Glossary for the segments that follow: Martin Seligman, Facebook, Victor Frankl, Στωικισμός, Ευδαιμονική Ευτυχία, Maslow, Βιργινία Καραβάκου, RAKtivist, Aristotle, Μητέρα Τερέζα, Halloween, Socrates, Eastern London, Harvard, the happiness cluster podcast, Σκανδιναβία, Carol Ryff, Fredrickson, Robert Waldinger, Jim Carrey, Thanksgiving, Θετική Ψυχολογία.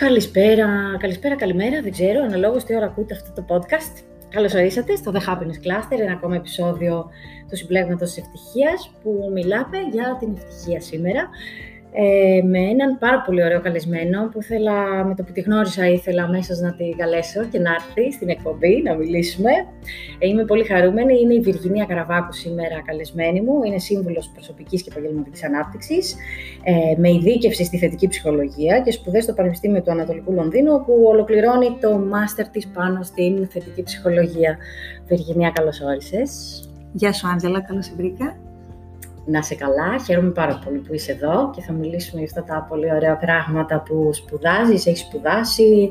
Καλησπέρα, καλημέρα, δεν ξέρω, αναλόγως τι ώρα ακούτε αυτό το podcast. Καλώς ορίσατε στο The Happiness Cluster, ένα ακόμα επεισόδιο του Συμπλέγματος της Ευτυχίας, που μιλάμε για την ευτυχία σήμερα, με έναν πάρα πολύ ωραίο καλεσμένο, που με το που τη γνώρισα ήθελα αμέσως να τη καλέσω και να έρθει στην εκπομπή, να μιλήσουμε. Είμαι πολύ χαρούμενη, είναι η Βιργινία Καραβάκου σήμερα καλεσμένη μου, είναι σύμβουλος προσωπικής και επαγγελματικής ανάπτυξης, με ειδίκευση στη θετική ψυχολογία και σπουδές στο Πανεπιστήμιο του Ανατολικού Λονδίνου, που ολοκληρώνει το μάστερ της πάνω στην θετική ψυχολογία. Βιργινία, καλώς όρισες. Γεια σου Άντζελα, καλώς σε βρήκα. Να είσαι καλά, χαίρομαι πάρα πολύ που είσαι εδώ και θα μιλήσουμε για αυτά τα πολύ ωραία πράγματα που σπουδάζεις, έχεις σπουδάσει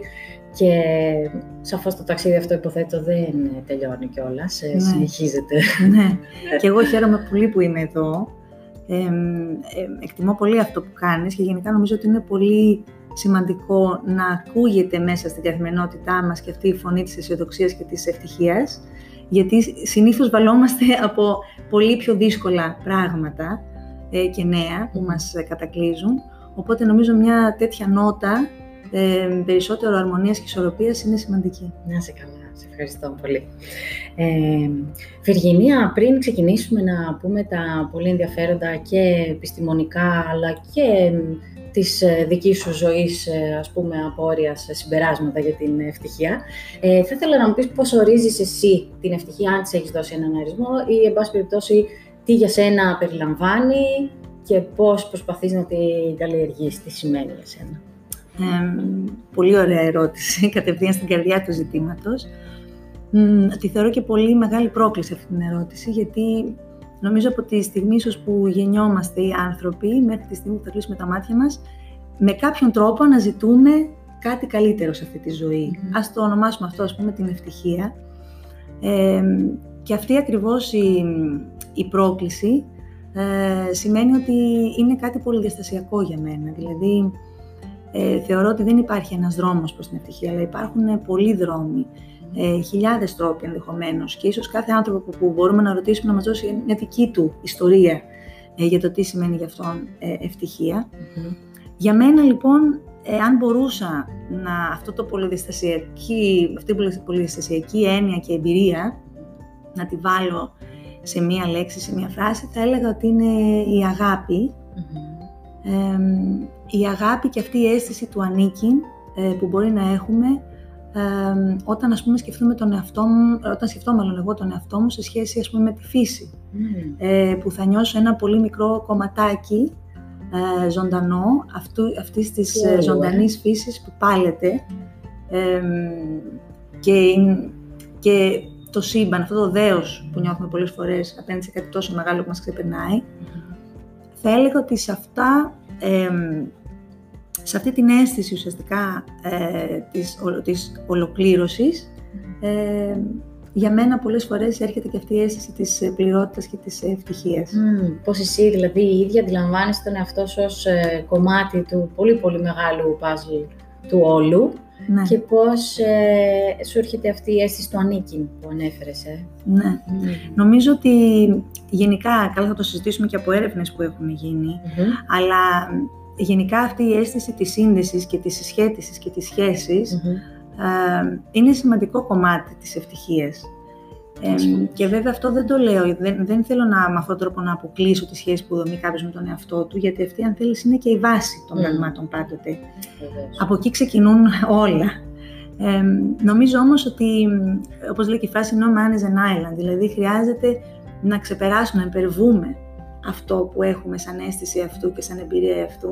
και σαφώς το ταξίδι αυτό υποθέτω δεν τελειώνει κιόλας, ναι. Συνεχίζεται. Ναι, και εγώ χαίρομαι πολύ που είμαι εδώ, εκτιμώ πολύ αυτό που κάνεις και γενικά νομίζω ότι είναι πολύ σημαντικό να ακούγεται μέσα στην καθημερινότητά μας και αυτή η φωνή της αισιοδοξίας και της ευτυχίας. Γιατί συνήθως βαλόμαστε από πολύ πιο δύσκολα πράγματα και νέα που μας κατακλείζουν. Οπότε νομίζω μια τέτοια νότα περισσότερο αρμονίας και ισορροπίας είναι σημαντική. Να σε καλά. Σε ευχαριστώ πολύ. Βιργινία, πριν ξεκινήσουμε να πούμε τα πολύ ενδιαφέροντα και επιστημονικά, αλλά και της δικής σου ζωής, ας πούμε, απόρρια σε συμπεράσματα για την ευτυχία. Θα ήθελα να μου πεις πώς ορίζεις εσύ την ευτυχία, αν της έχεις δώσει έναν ορισμό ή, εν πάση περιπτώσει, τι για σένα περιλαμβάνει και πώς προσπαθείς να την καλλιεργείς, τι σημαίνει για σένα. Πολύ ωραία ερώτηση, κατευθείαν στην καρδιά του ζητήματος. Τη θεωρώ και πολύ μεγάλη πρόκληση αυτή την ερώτηση, γιατί νομίζω από τη στιγμή ίσως που γεννιόμαστε οι άνθρωποι, μέχρι τη στιγμή που θα κλείσουμε τα μάτια μας, με κάποιον τρόπο αναζητούμε κάτι καλύτερο σε αυτή τη ζωή. Mm-hmm. Ας το ονομάσουμε αυτό, ας πούμε, την ευτυχία. Και αυτή ακριβώς η πρόκληση σημαίνει ότι είναι κάτι πολυδιαστασιακό για μένα. Δηλαδή, θεωρώ ότι δεν υπάρχει ένας δρόμος προς την ευτυχία, αλλά υπάρχουν πολλοί δρόμοι. Χιλιάδες τρόποι ενδεχομένως και ίσως κάθε άνθρωπο που μπορούμε να ρωτήσουμε να μας δώσει μια δική του ιστορία για το τι σημαίνει για αυτόν ευτυχία. Mm-hmm. Για μένα λοιπόν, αν μπορούσα να αυτή την πολυδιαστασιακή έννοια και εμπειρία να τη βάλω σε μια λέξη, σε μια φράση, θα έλεγα ότι είναι η αγάπη. Mm-hmm. Η αγάπη και αυτή η αίσθηση του ανήκει που μπορεί να έχουμε όταν, ας πούμε, σκεφτούμε τον εαυτό μου, όταν σκεφτώ μάλλον εγώ τον εαυτό μου σε σχέση, ας πούμε, με τη φύση, που θα νιώσω ένα πολύ μικρό κομματάκι ζωντανό αυτής της ζωντανής φύσης που πάλεται, και το σύμπαν, αυτό το δέος που νιώθουμε πολλές φορές απέναντι σε κάτι τόσο μεγάλο που μας ξεπερνάει. Θα έλεγα ότι σε αυτή την αίσθηση ουσιαστικά της ολοκλήρωσης, για μένα πολλές φορές έρχεται και αυτή η αίσθηση της πληρότητας και της ευτυχίας. Πώς εσύ δηλαδή η ίδια αντιλαμβάνεσαι τον εαυτό σου ως κομμάτι του πολύ πολύ μεγάλου παζλ του όλου, ναι. Και πώς σου έρχεται αυτή η αίσθηση του ανήκει που ανέφερες. Ναι. Mm. Νομίζω ότι γενικά, καλά θα το συζητήσουμε και από έρευνες που έχουν γίνει, αλλά γενικά αυτή η αίσθηση της σύνδεσης και της συσχέτισης και της σχέσης είναι σημαντικό κομμάτι της ευτυχίας. Και βέβαια αυτό δεν το λέω, δεν θέλω με αυτόν τον τρόπο να αποκλείσω τη σχέση που δομεί κάποιος με τον εαυτό του, γιατί αυτή, αν θέλεις, είναι και η βάση των πραγμάτων πάντοτε. Από εκεί ξεκινούν όλα. Νομίζω όμως ότι, όπως λέει και η φράση, no man is an island, δηλαδή χρειάζεται να ξεπεράσουμε, να υπερβούμε αυτό που έχουμε σαν αίσθηση αυτού και σαν εμπειρία αυτού,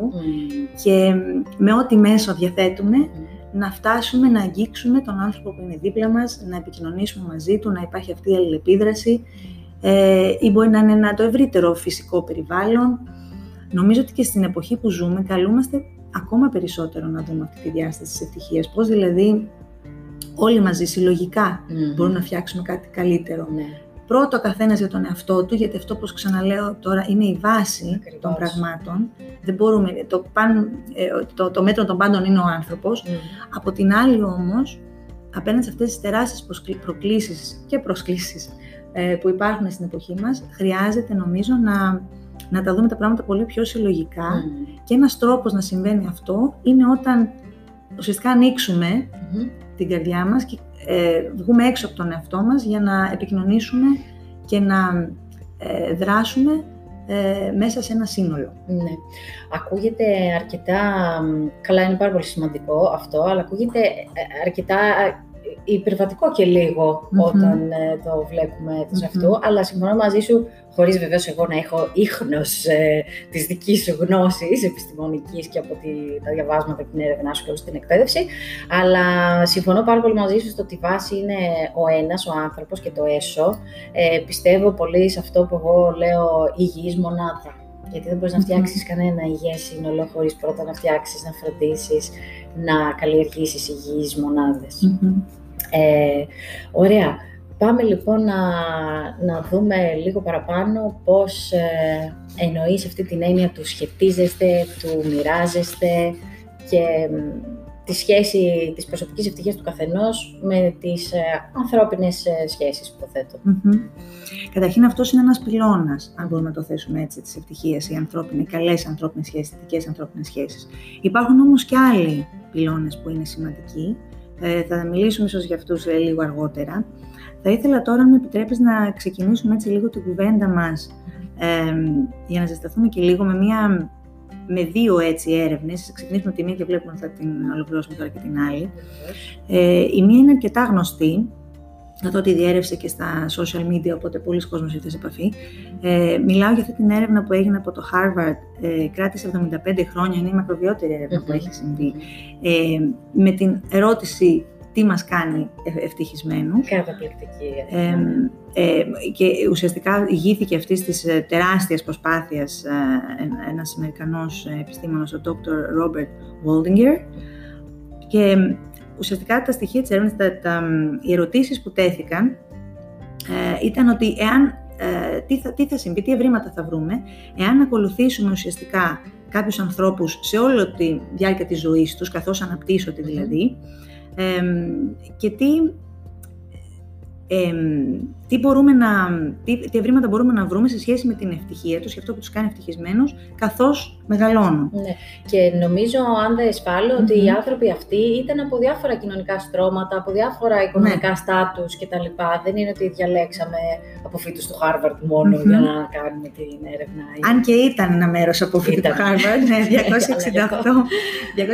και με ό,τι μέσο διαθέτουμε να φτάσουμε να αγγίξουμε τον άνθρωπο που είναι δίπλα μας, να επικοινωνήσουμε μαζί του, να υπάρχει αυτή η αλληλεπίδραση, ή μπορεί να είναι το ευρύτερο φυσικό περιβάλλον. Νομίζω ότι και στην εποχή που ζούμε καλούμαστε ακόμα περισσότερο να δούμε αυτή τη διάσταση της ευτυχίας, πώς δηλαδή όλοι μαζί συλλογικά μπορούμε να φτιάξουμε κάτι καλύτερο. Πρώτο καθένας για τον εαυτό του, γιατί αυτό, όπως ξαναλέω τώρα, είναι η βάση των πραγμάτων. Δεν μπορούμε, το μέτρο των πάντων είναι ο άνθρωπος. Από την άλλη όμως, απέναντι σε αυτές τις τεράστιες προκλήσεις και προσκλήσεις που υπάρχουν στην εποχή μας, χρειάζεται νομίζω να τα δούμε τα πράγματα πολύ πιο συλλογικά, και ένας τρόπος να συμβαίνει αυτό είναι όταν ουσιαστικά ανοίξουμε την καρδιά μας και βγούμε έξω από τον εαυτό μας για να επικοινωνήσουμε και να δράσουμε μέσα σε ένα σύνολο. Ναι. Ακούγεται αρκετά καλά, είναι πάρα πολύ σημαντικό αυτό, αλλά ακούγεται αρκετά υπερβατικό και λίγο όταν το βλέπουμε τους αυτού, αλλά συμφωνώ μαζί σου, χωρίς βεβαίως εγώ να έχω ίχνος της δικής σου γνώσης επιστημονικής και από τα διαβάσματα και την έρευνά σου και όλη την εκπαίδευση, αλλά συμφωνώ πάρα πολύ μαζί σου στο ότι η βάση είναι ο ένας, ο άνθρωπος και το έσω. Πιστεύω πολύ σε αυτό που εγώ λέω υγιής μονάδα. Γιατί δεν μπορείς να φτιάξεις κανένα υγιές σύνολο χωρίς πρώτα να φτιάξεις, να φροντίσεις, να καλλιεργήσεις υγιείς μονάδες. Ωραία. Πάμε λοιπόν να δούμε λίγο παραπάνω πώς εννοείς αυτή την έννοια του σχετίζεστε, του μοιράζεστε και τη σχέση της προσωπικής ευτυχίας του καθενός με τις ανθρώπινες σχέσεις που το θέτω. Καταρχήν αυτός είναι ένας πυλώνας, αν μπορούμε να το θέσουμε έτσι, της ευτυχίας, οι καλές ανθρώπινες σχέσεις, θετικές ανθρώπινες σχέσεις. Υπάρχουν όμως και άλλοι πυλώνες που είναι σημαντικοί. Θα μιλήσουμε ίσως για αυτούς λίγο αργότερα. Θα ήθελα τώρα, αν με επιτρέπεις, να ξεκινήσουμε έτσι λίγο την κουβέντα μας για να ζεσταθούμε και λίγο με δύο έτσι έρευνες. Ξεκινήσουμε τη μία και βλέπουμε θα την ολοκληρώσουμε τώρα και την άλλη. Η μία είναι αρκετά γνωστή, καθότι διέρευσε και στα social media, οπότε πολλοί κόσμος ήρθε σε επαφή. Μιλάω για αυτή την έρευνα που έγινε από το Harvard, κράτησε 75 χρόνια, είναι η μακροβιότερη έρευνα που έχει συμβεί, με την ερώτηση τι μας κάνει ευτυχισμένους. Καταπληκτική. Και ουσιαστικά ηγήθηκε αυτής της τεράστιας προσπάθειας ένας Αμερικανός επιστήμονος, ο Dr. Robert Waldinger, και ουσιαστικά τα στοιχεία της έρευνας, οι ερωτήσεις που τέθηκαν ήταν ότι τι θα συμβεί, τι ευρήματα θα βρούμε, εάν ακολουθήσουμε ουσιαστικά κάποιους ανθρώπους σε όλη τη διάρκεια της ζωής τους, καθώς αναπτύσσονται δηλαδή, και τι ευρήματα μπορούμε να βρούμε σε σχέση με την ευτυχία τους και αυτό που τους κάνει ευτυχισμένους καθώς μεγαλώνουν. Ναι. Και νομίζω, αν δεν εσφάλω, ότι οι άνθρωποι αυτοί ήταν από διάφορα κοινωνικά στρώματα, από διάφορα οικονομικά στάτους κτλ. Δεν είναι ότι διαλέξαμε από φοιτούς του Χάρβαρντ μόνο για να κάνουμε την έρευνα. Αν και ήταν ένα μέρος από φοιτούς του Χάρβαρντ, 268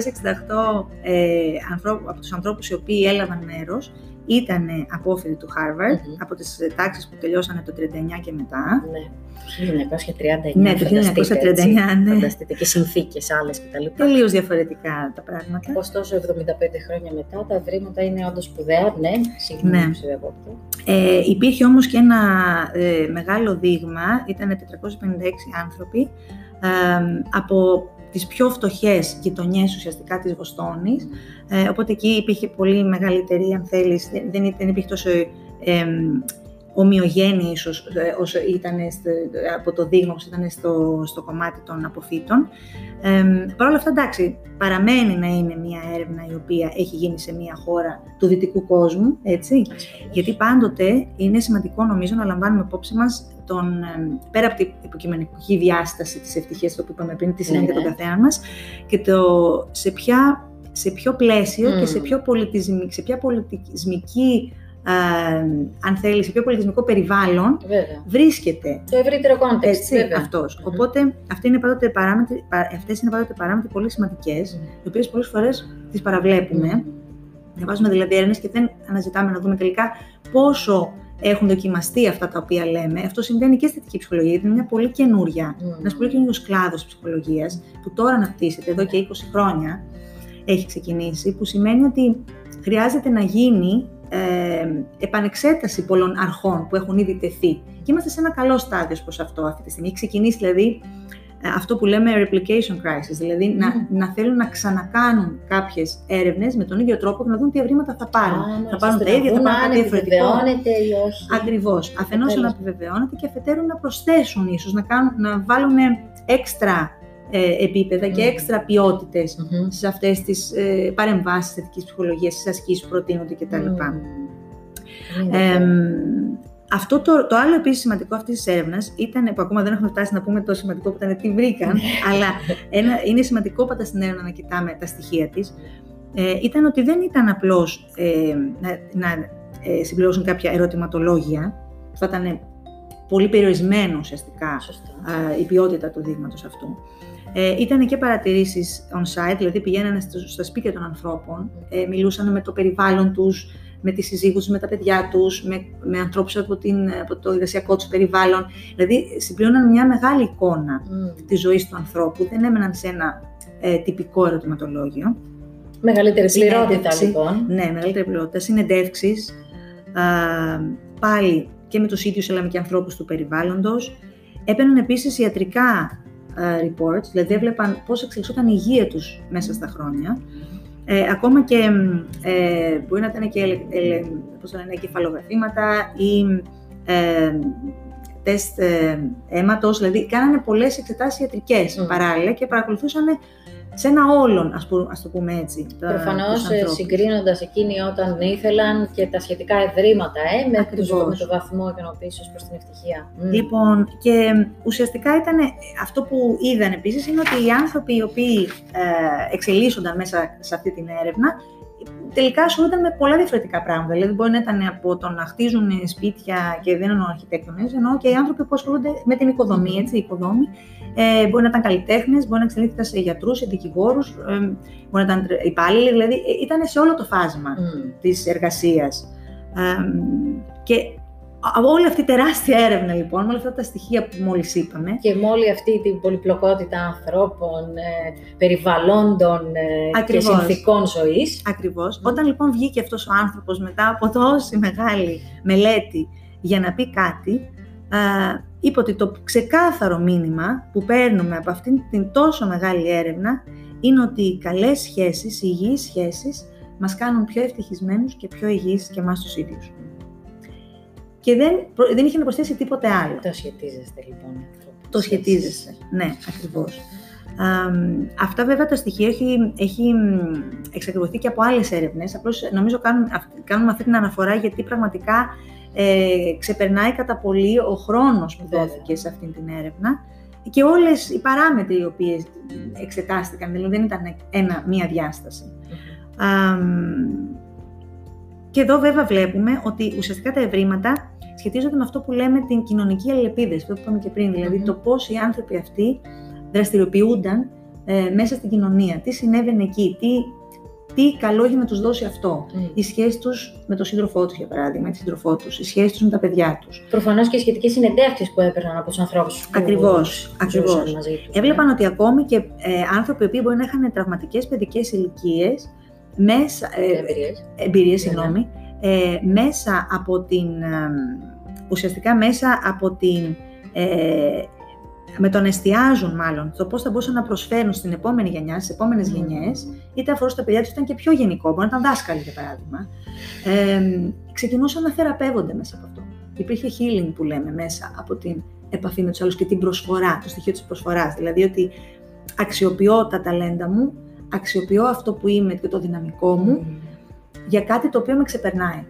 από τους ανθρώπους οι οποίοι έλαβαν μέρος ήταν απόφοιτοι του Harvard, από τις τάξεις που τελειώσανε το 1939 και μετά. Ναι, το 1939, φανταστείτε, και συνθήκες άλλες και τα λοιπά. Τελείως διαφορετικά τα πράγματα. Ωστόσο, 75 χρόνια μετά, τα ευρήματα είναι όντως σπουδαία, υπήρχε όμως και ένα μεγάλο δείγμα, ήταν 456 άνθρωποι, από τις πιο φτωχές γειτονιές ουσιαστικά της Βοστόνης, οπότε εκεί υπήρχε πολύ μεγαλύτερη, αν θέλεις, δεν υπήρχε τόσο ομοιογένεια ίσως όσο ήταν από το δείγμα που ήταν στο κομμάτι των αποφύτων. Παρ' όλα αυτά, εντάξει, παραμένει να είναι μια έρευνα η οποία έχει γίνει σε μια χώρα του δυτικού κόσμου, έτσι, γιατί πάντοτε είναι σημαντικό, νομίζω, να λαμβάνουμε υπόψη μας πέρα από την υποκειμενική διάσταση της ευτυχίας, το που είπαμε πριν, τι σημαίνει για τον καθένα μας, και σε ποιο πλαίσιο και σε ποια πολιτισμική, αν θέλει, σε πιο πολιτισμικό περιβάλλον βρίσκεται. Το ευρύτερο context. Αυτός. Οπότε αυτές είναι πάντοτε παράμετροι πολύ σημαντικές, οι οποίες πολλές φορές τις παραβλέπουμε. Διαβάζουμε δηλαδή έρευνες και δεν αναζητάμε να δούμε τελικά πόσο έχουν δοκιμαστεί αυτά τα οποία λέμε. Αυτό συμβαίνει και στη θετική ψυχολογία, γιατί είναι ένας πολύ καινούριος κλάδος ψυχολογίας, που τώρα αναπτύσσεται εδώ και 20 χρόνια έχει ξεκινήσει, που σημαίνει ότι χρειάζεται να γίνει επανεξέταση πολλών αρχών που έχουν ήδη τεθεί. Και είμαστε σε ένα καλό στάδιο προς αυτό αυτή τη στιγμή. Έχει ξεκινήσει δηλαδή αυτό που λέμε replication crisis, δηλαδή να θέλουν να ξανακάνουν κάποιες έρευνες με τον ίδιο τρόπο, να δουν τι ευρήματα θα πάρουν. Θα πάρουν τα ίδια, θα πάρουν κάτι διαφορετικό. Ακριβώς. Αφενός να επιβεβαιώνεται και αφετέρου να προσθέσουν ίσως, να βάλουν έξτρα επίπεδα και έξτρα ποιότητες σε αυτές τις παρεμβάσεις θετικής ψυχολογίας, στις ασκήσεις που προτείνονται κτλ. Αυτό το άλλο επίσης σημαντικό αυτής της έρευνας ήταν, που ακόμα δεν έχουμε φτάσει να πούμε το σημαντικό που ήταν τι βρήκαν, αλλά είναι σημαντικό πάντα στην έρευνα να κοιτάμε τα στοιχεία της, ήταν ότι δεν ήταν απλώς να συμπληρώσουν κάποια ερωτηματολόγια, θα ήταν πολύ περιορισμένο ουσιαστικά η ποιότητα του δείγματος αυτού. Ήταν και παρατηρήσεις on-site, δηλαδή πηγαίνανε στα σπίτια των ανθρώπων, μιλούσαν με το περιβάλλον τους, με τις συζύγους, με τα παιδιά τους, με ανθρώπους από το εργασιακό τους περιβάλλον. Δηλαδή συμπλήρωναν μια μεγάλη εικόνα της ζωής του ανθρώπου, δεν έμεναν σε ένα τυπικό ερωτηματολόγιο. Μεγαλύτερη πληρότητα λοιπόν. Ναι, μεγαλύτερη πληρότητα. Συνεντεύξεις, πάλι και με τους ίδιους αλλά με και ανθρώπους του περιβάλλοντος. Έπαιρναν επίσης ιατρικά reports, δηλαδή έβλεπαν πώς εξελισσόταν η υγεία τους μέσα στα χρόνια. Ακόμα και μπορεί να ήταν και εγκεφαλογραφήματα ή τεστ αίματος, δηλαδή κάνανε πολλές εξετάσεις ιατρικές παράλληλα και παρακολουθούσαν σε ένα όλον, ας το πούμε έτσι. Προφανώς συγκρίνοντας εκείνοι όταν ήθελαν και τα σχετικά εδρήματα με το βαθμό ικανοποίησης προς την ευτυχία. Λοιπόν, και ουσιαστικά ήταν αυτό που είδαν επίσης είναι ότι οι άνθρωποι οι οποίοι εξελίσσονταν μέσα σε αυτή την έρευνα τελικά ασχολούνταν με πολλά διαφορετικά πράγματα. Δηλαδή, μπορεί να ήταν από το να χτίζουν σπίτια και δεν είναι αρχιτέκτονες, ενώ και οι άνθρωποι που ασχολούνται με την οικοδομή, μπορεί να ήταν καλλιτέχνες, μπορεί να εξελίχθηκαν σε γιατρούς, σε δικηγόρους, μπορεί να ήταν υπάλληλοι, δηλαδή ήταν σε όλο το φάσμα της εργασίας. Και όλη αυτή η τεράστια έρευνα λοιπόν, με όλα αυτά τα στοιχεία που μόλις είπαμε. Και με όλη αυτή την πολυπλοκότητα ανθρώπων, περιβαλλόντων και συνθηκών ζωής. Ακριβώς. Όταν λοιπόν βγήκε αυτός ο άνθρωπος μετά από τόση μεγάλη μελέτη για να πει κάτι, είπε ότι το ξεκάθαρο μήνυμα που παίρνουμε από αυτήν την τόσο μεγάλη έρευνα είναι ότι οι καλές σχέσεις, οι υγιείς σχέσεις, μας κάνουν πιο ευτυχισμένους και πιο υγιείς και εμάς τους ίδιους. Και δεν είχε να προσθέσει τίποτε άλλο. Το σχετίζεστε λοιπόν. Το σχετίζεστε, ναι, ακριβώς. Αυτά βέβαια τα στοιχεία έχει εξακριβωθεί και από άλλες έρευνες, απλώς νομίζω κάνουμε αυτή την αναφορά γιατί πραγματικά ξεπερνάει κατά πολύ ο χρόνος που δόθηκε σε αυτή την έρευνα και όλες οι παράμετροι οι οποίες εξετάστηκαν, δηλαδή δεν ήταν μία διάσταση. Και εδώ βέβαια βλέπουμε ότι ουσιαστικά τα ευρήματα σχετίζονται με αυτό που λέμε την κοινωνική αλληλεπίδραση, που είπαμε και πριν, δηλαδή το πώς οι άνθρωποι αυτοί δραστηριοποιούνταν μέσα στην κοινωνία, τι συνέβαινε εκεί, τι καλό είχε να τους δώσει αυτό. Η σχέση τους με τον σύντροφό τους, για παράδειγμα, τη σύντροφό τους, η σχέση τους με τα παιδιά τους. Προφανώς και οι σχετικές συνεντεύξεις που έπαιρναν από τους ανθρώπους. Ακριβώς. Έβλεπαν ότι ακόμη και άνθρωποι που μπορεί να είχαν τραυματικές παιδικές ηλικίες, μέσα από την ουσιαστικά μέσα από την με τον εστιάζουν μάλλον το πώς θα μπορούσαν να προσφέρουν στην επόμενη γενιά, στις επόμενες γενιές, είτε αφορούσε τα παιδιά τους, ήταν και πιο γενικό, μπορεί να ήταν δάσκαλοι για παράδειγμα, ξεκινούσαν να θεραπεύονται μέσα από αυτό. Υπήρχε healing που λέμε μέσα από την επαφή με τους άλλους και την προσφορά, το στοιχείο της προσφοράς, δηλαδή ότι αξιοποιώ τα ταλέντα μου, αξιοποιώ αυτό που είμαι και το δυναμικό μου για κάτι το οποίο με ξεπερνάει.